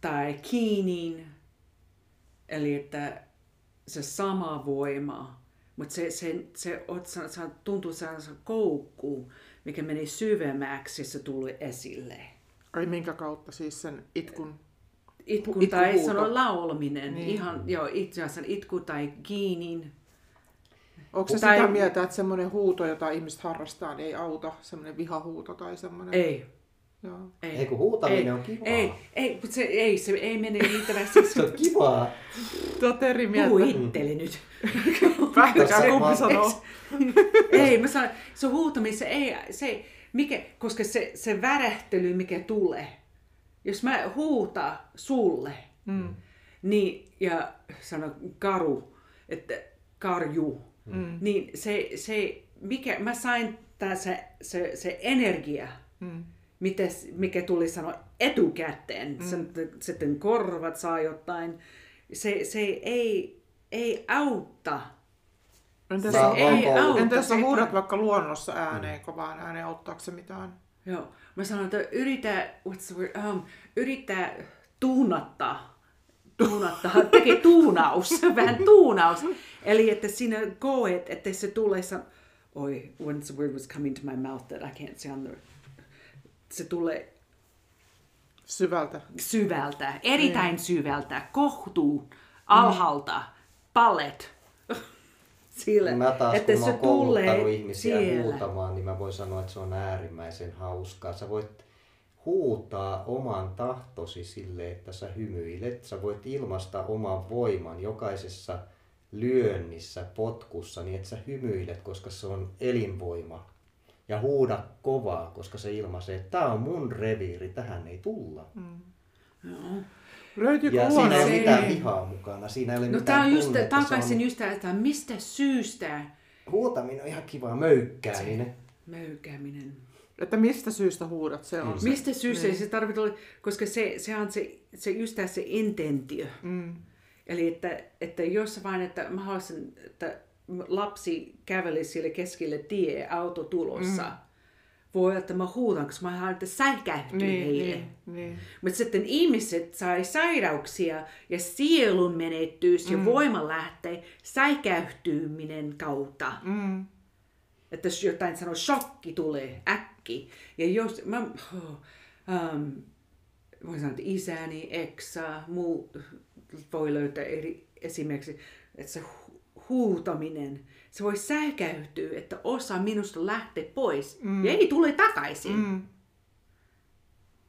Tai kiinin. Eli että se sama voima. Mutta se, se, se, se, se tuntuu sellaisen koukkuun, mikä meni syvemmäksi, se tuli esille. Ai minkä kautta siis sen itkun? Itku itku tai sano laulaminen. Niin. Ihan, joo, itse asiassa itku tai kiinin. Onko se tai... sitä mieltä, että semmoinen huuto, jota ihmiset harrastaa, niin ei auta? Semmoinen vihahuuto tai semmoinen? Ei. Joo. Ei. Ei, kun huutaminen ei. On kivaa. Ei, ei, se, ei, se ei mene riittävästi. Se on kivaa. Tuotte eri mieltä. Huittele nyt. Päättäkää kumpi sanoo. Ei, mä sanon, se huutaminen, se ei, se, mikä, koska se, se värähtely, mikä tulee. Jos mä huutan sulle, mm. niin, ja sanon karu, että karju, mm. niin se, se, mikä, mä sain tää se, se, se energia. Mm. Mites, mikä tuli sanoa etukäteen, mm. sitten korvat saa jotain, se, se ei, ei autta. Entäs se ei auta. Entä jos sä huudat vaikka luonnossa ääneen, kovaan ääneen, auttaako se mitään? Joo, mä sanon, että yritä, what's the word, um, yritä tuunattaa, tuunattaa, tekee tuunaus, vähän tuunaus. Eli että sinä koet, että se tulee sanoa, oi, when the word was coming to my mouth that I can't say on the... Se tulee syvältä. Syvältä, erittäin mm. syvältä, kohtuu, alhaalta, palet. Sille, mä taas, että kun mä oon kouluttanut ihmisiä siellä huutamaan, niin mä voin sanoa, että se on äärimmäisen hauskaa. Sä voit huutaa oman tahtosi sille, että sä hymyilet. Sä voit ilmaista oman voiman jokaisessa lyönnissä, potkussa, niin että sä hymyilet, koska se on elinvoima. Ja huuda kovaa, koska se ilmaisee, että tämä on mun reviiri, tähän ei tulla. Mm. No. Löytyykö ja siinä ei ole mitään vihaa mukana, siinä ei ole no, mitään tunnetta. Tämä on just takaisin just tämä, että mistä syystä? Huutaminen on ihan kivaa, möykkääminen. Möykkääminen. Että mistä syystä huudat, se on mm. se. Mistä syystä niin. Se tarvitsee olla, koska se, se on se, se just tämä se intentio. Mm. Eli että, että jos vain, että mä haluaisin, että... lapsi käveli sille keskelle tie auto tulossa. Mm. Voi olla, että mä huutan, koska mä haluan, että säikähtyy niin, heille. Niin, niin. Mutta sitten ihmiset sai sairauksia ja sielun menettyys ja mm. voima lähtee säikähtyminen kautta. Mm. Että jos jotain sanoo, shokki tulee äkki. Ja jos mä oh, um, voin sanoa, että isäni, eksa, muu voi löytää eri, esimerkiksi, että se huutaminen, se voi säikäytyä, että osa minusta lähtee pois mm. ja ei tule takaisin. Mm.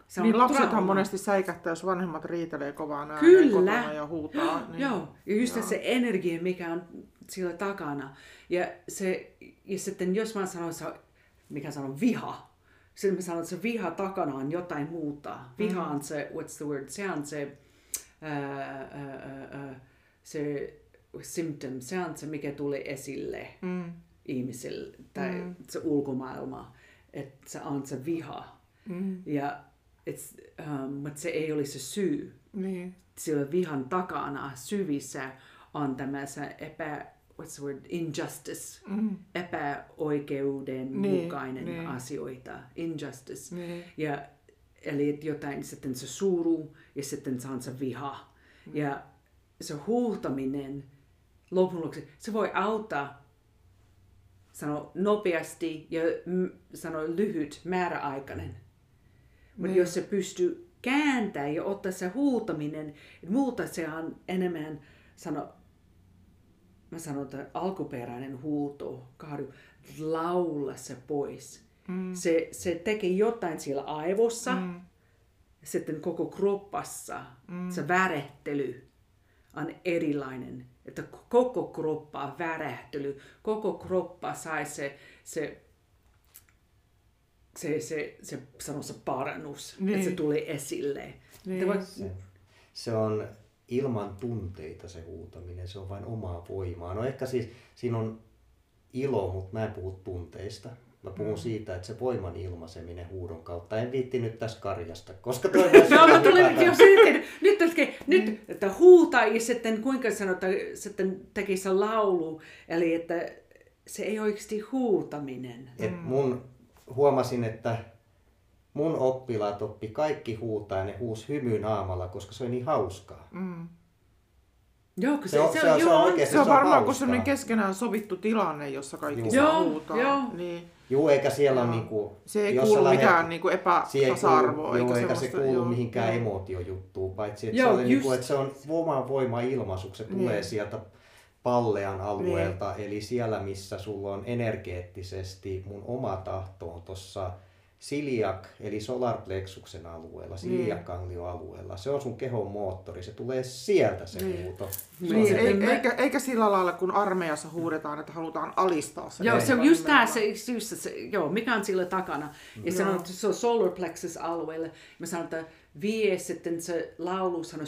Se on, niin lapsethan monesti säikähtää, jos vanhemmat riitelee kovaan ääneen kotona ja huutaa. Niin, joo, ja just joo. Se energia, mikä on sillä takana. Ja, se, ja sitten jos mä sanon, mikä sanon viha, sitten mä sanon, että se viha takana on jotain muuta. Viha on se, what's the word, se on se, ää, ää, ää, se symptom, se on se, mikä tulee esille mm. ihmisille tai mm. se ulkomaailma, että se on se viha. Mm. Ja Um, mutta se ei olisi se syy. Niin. Sillä vihan takana syvissä on tämä se epä, what's the word, injustice, mm. epäoikeudenmukainen niin. asioita, injustice. Niin. Ja, eli jotain, sitten se suru ja sitten se on se viha. Mm. Ja se huuhtaminen lopun lopuksi, se voi auttaa sano nopeasti ja m, sano lyhyt, määräaikainen. Mutta niin. jos se pystyy kääntämään ja ottaa se huutaminen, muuta se on enemmän, sano, mä sanon, että alkuperäinen huuto, kahdu, laula se pois. Mm. Se, se tekee jotain siellä aivossa, mm. sitten koko kroppassa, mm. se värehtely on erilainen. Että koko kroppa värehtely, koko kroppa sai se... se se se se sanon se parannus, niin. että se tulee esille. Niin. Voi... Se, se on ilman tunteita se huutaminen, se on vain omaa voimaa. No ehkä siis siinä on ilo, mutta mä en puhu tunteista. Mä puhun mm. siitä, että se voiman ilmaiseminen huudon kautta. En viitti nyt tässä karjasta, koska toi no, mä tulin jo sitten. Nyt, nyt että huuta ja sitten kuinka sanotaan, sitten teki se laulu. Eli että se ei oikeasti huutaminen. Et mun huomasin, että mun oppilaat oppi kaikki huutaa ja ne huusi hymy naamalla, koska se on niin hauskaa. Mm. Joo, se, se, on, se, se, on, se, on, oikeasti, se on varmaan kun semmoinen keskenään sovittu tilanne, jossa kaikki saa huutaa. Joo. Niin. Joo, eikä siellä ole niinku... Se ei kuulu lähet, mitään niinku epätasa-arvoa. Joo, eikä se kuulu joo, mihinkään joo. emotiojuttuun, paitsi että joo, se, just... niinku, että se on oman voima-ilmaisu, se tulee niin. sieltä pallean alueelta, niin. eli siellä missä sulla on energeettisesti mun oma tahto on tuossa siliak, eli solarplexuksen alueella, siliakanglioalueella. Se on sun kehon moottori, se tulee sieltä se niin. huuto. Se niin, se, ei, eikä, eikä sillä lailla, kun armeijassa huudetaan, että halutaan alistaa se. Joo, se on just tämä, se, just se, joo, mikä on sillä takana. Ja no. sanon, se on solarplexus alueella. Mä sanon, että vie sitten se laulu sano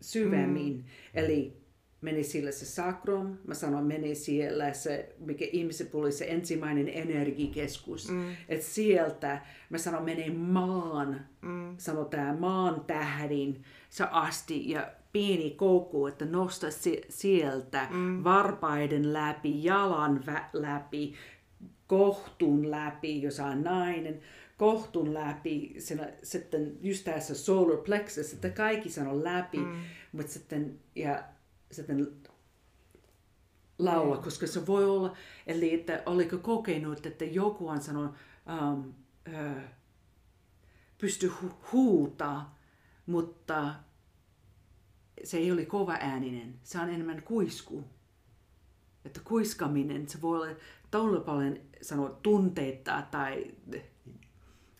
syvemmin. Mm. Eli meni siellä se sakrum, mä sanon meni siellä se, mikä ihmiset puhuu, se ensimmäinen energikeskus. Mm. Että sieltä mä sanon meni maan, mm. sanotaan maan tähdin se asti ja pieni koukku, että nosta se, sieltä mm. varpaiden läpi, jalan vä- läpi, kohtun läpi, jos on nainen. Kohtun läpi, sen, sitten just tässä solar plexus, että kaikki sanoo läpi, mm. mutta sitten ja sitten laula, mm. koska se voi olla, eli että oliko kokenut, että joku on sanonut, um, uh, pysty hu- huutaa, mutta se ei ole kova ääninen, se on enemmän kuisku. Että kuiskaminen, se voi olla todella paljon sanoa, tunteita tai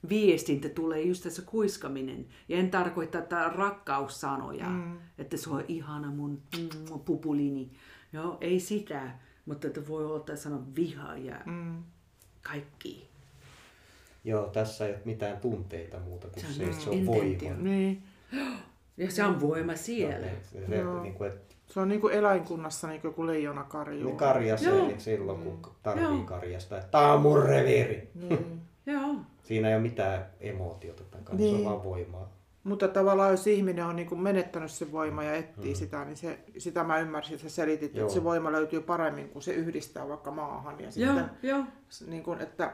viestintä tulee just tässä kuiskaminen. Ja en tarkoita tätä rakkaussanoja, mm. että se on ihana mun mm, pupulini. Joo, ei sitä, mutta että voi olla sana viha ja mm. kaikki. Joo, tässä ei ole mitään tunteita muuta kuin se, että se on voima. Niin. Ja se on voima siellä. No, ne, ne, no. Niin kuin, että... Se on niin kuin eläinkunnassa, niin kuin leijona karjuu. Ne karjasee silloin, kun mm. tarvii karjasta. Tämä on mun reviiri. Niin. Joo. Siinä ei ole mitään emootiota tämän kanssa, niin. vaan voimaa. Mutta tavallaan jos ihminen on niin kuin menettänyt sen voimaa ja etsii mm. sitä, niin se, sitä mä ymmärsin, että sä selitit, joo. että se voima löytyy paremmin, kun se yhdistää vaikka maahan. Ja sitten, joo, niin kuin, että,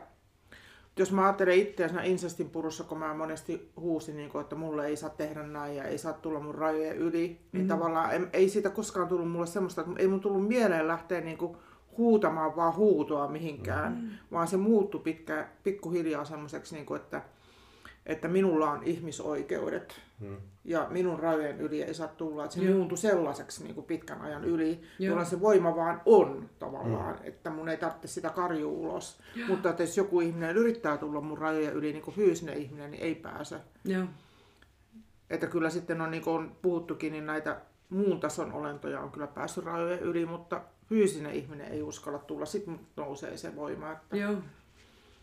jos mä ajattelen itseänsä insestin purussa, kun mä monesti huusin, niin kuin, että mulle ei saa tehdä näin ja ei saa tulla mun rajojen yli, mm-hmm. niin tavallaan ei siitä koskaan tullut mulle semmoista, että ei mun tullut mieleen lähteä niin kuin huutamaan vaan huutoa mihinkään, mm. vaan se muuttui pitkä, pikkuhiljaa semmoiseksi, niin kuin, että että minulla on ihmisoikeudet hmm. ja minun rajojen yli ei saa tulla. Että se Joo. muuntui sellaiseksi niin kuin pitkän ajan yli, Joo. jolla se voima vaan on tavallaan, hmm. että mun ei tarvitse sitä karjua ulos. Joo. Mutta että jos joku ihminen yrittää tulla mun rajojen yli, niin kuin fyysinen ihminen, niin ei pääse. Joo. Että kyllä sitten on, niin kuin on puhuttukin, niin näitä muun tason olentoja on kyllä päässyt rajojen yli, mutta fyysinen ihminen ei uskalla tulla. Sitten nousee se voima. Että Joo.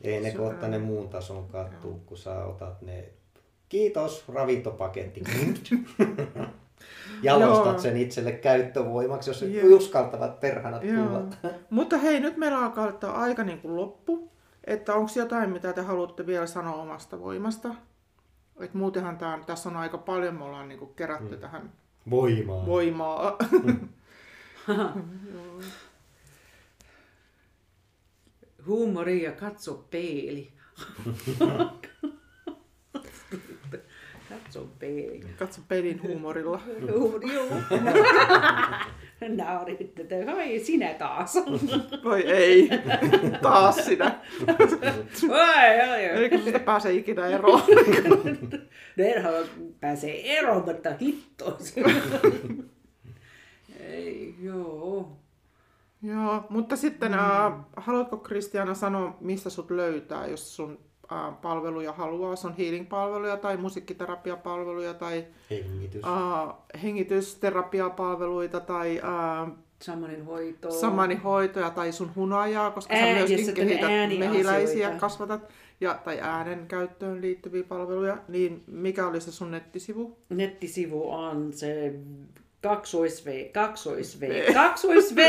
Ei ne kohta ne muun tason kattuu, kun sä otat ne, kiitos, ravintopaketti, jalostat sen itselle käyttövoimaksi, jos Joo. uskaltavat perhanat tulla. Mutta hei, nyt meillä alkaa ottaa aika niin kuin loppu, että onko jotain, mitä te haluatte vielä sanoa omasta voimasta? Et muutenhan tämän, tässä on aika paljon, me ollaan niin kuin kerätty mm. tähän voimaa. voimaa. Mm. Huumori ja katso peili. Katso peili. Katso peilin huumorilla. Huumori, joo. Nauritte te. Hoi, sinä taas. Voi ei. Taas sinä. Oi, oi, oi. Eikö sitä pääse ikinä eroon? No en halua pääsee eroon, mutta hittoa. Ei, joo. Joo, mutta sitten mm. äh, haluatko Kristiana sanoa, mistä sut löytää, jos sun äh, palveluja haluaa? Se on healing-palveluja tai musiikkiterapiapalveluja tai Hengitys. äh, hengitysterapiapalveluita tai äh, samanihoitoa. samanihoitoja tai sun hunajaa, koska Ää, sä myöskin kehität mehiläisiä, kasvatat ja, tai äänen käyttöön liittyviä palveluja. Niin mikä oli se sun nettisivu? Nettisivu on se... Kaksois V, kaksois V, kaksois V.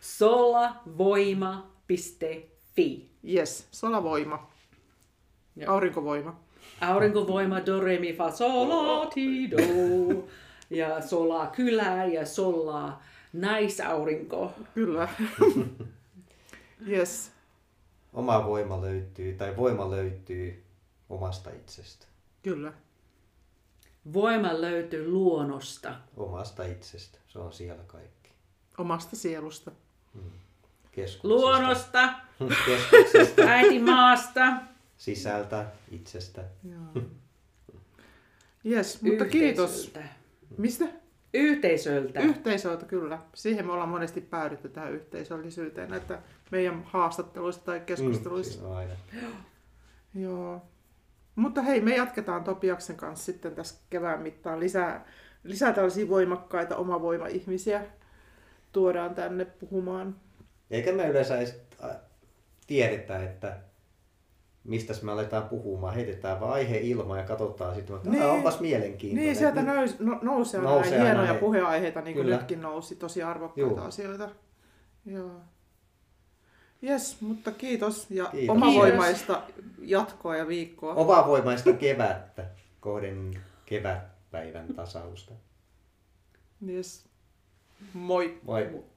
solavoima piste fi. Yes, solavoima. Ja. Aurinkovoima. Aurinkovoima, do, re, mi, fa, sol, la, ti, do. Ja sola kylä ja sola naisaurinko. Kyllä. Yes. Oma voima löytyy, tai voima löytyy omasta itsestä. Kyllä. Voima löytyy luonnosta. Omasta itsestä. Se on siellä kaikki. Omasta sielusta. Hmm. Luonnosta. Keskuksesta. Äitimaasta. Sisältä. Itsestä. Joo. Yes, mutta kiitos. Mistä? Yhteisöltä. Yhteisöltä, kyllä. Siihen me ollaan monesti päädytty tähän yhteisöllisyyteen. Että meidän haastatteluissa tai keskusteluissa. Hmm, aina. Joo. Mutta hei, me jatketaan Topiaksen kanssa sitten tässä kevään mittaan lisää, lisää tällaisia voimakkaita omavoima-ihmisiä tuodaan tänne puhumaan. Eikä me yleensä edes tiedetä, että mistäs me aletaan puhumaan. Heitetään vaan aihe ilmaan ja katsotaan sitten, että niin, onpas mielenkiintoinen. Niin, sieltä nous, no, nousee, nousee näin hienoja näin puheenaiheita, niin kuin Kyllä. nytkin nousi, tosi arvokkaita Juh. asioita. Joo. Jes, mutta kiitos ja kiitos. Omavoimaista jatkoa ja viikkoa. Omavoimaista kevättä, kohden kevätpäivän tasausta. Jes, moi. Moi.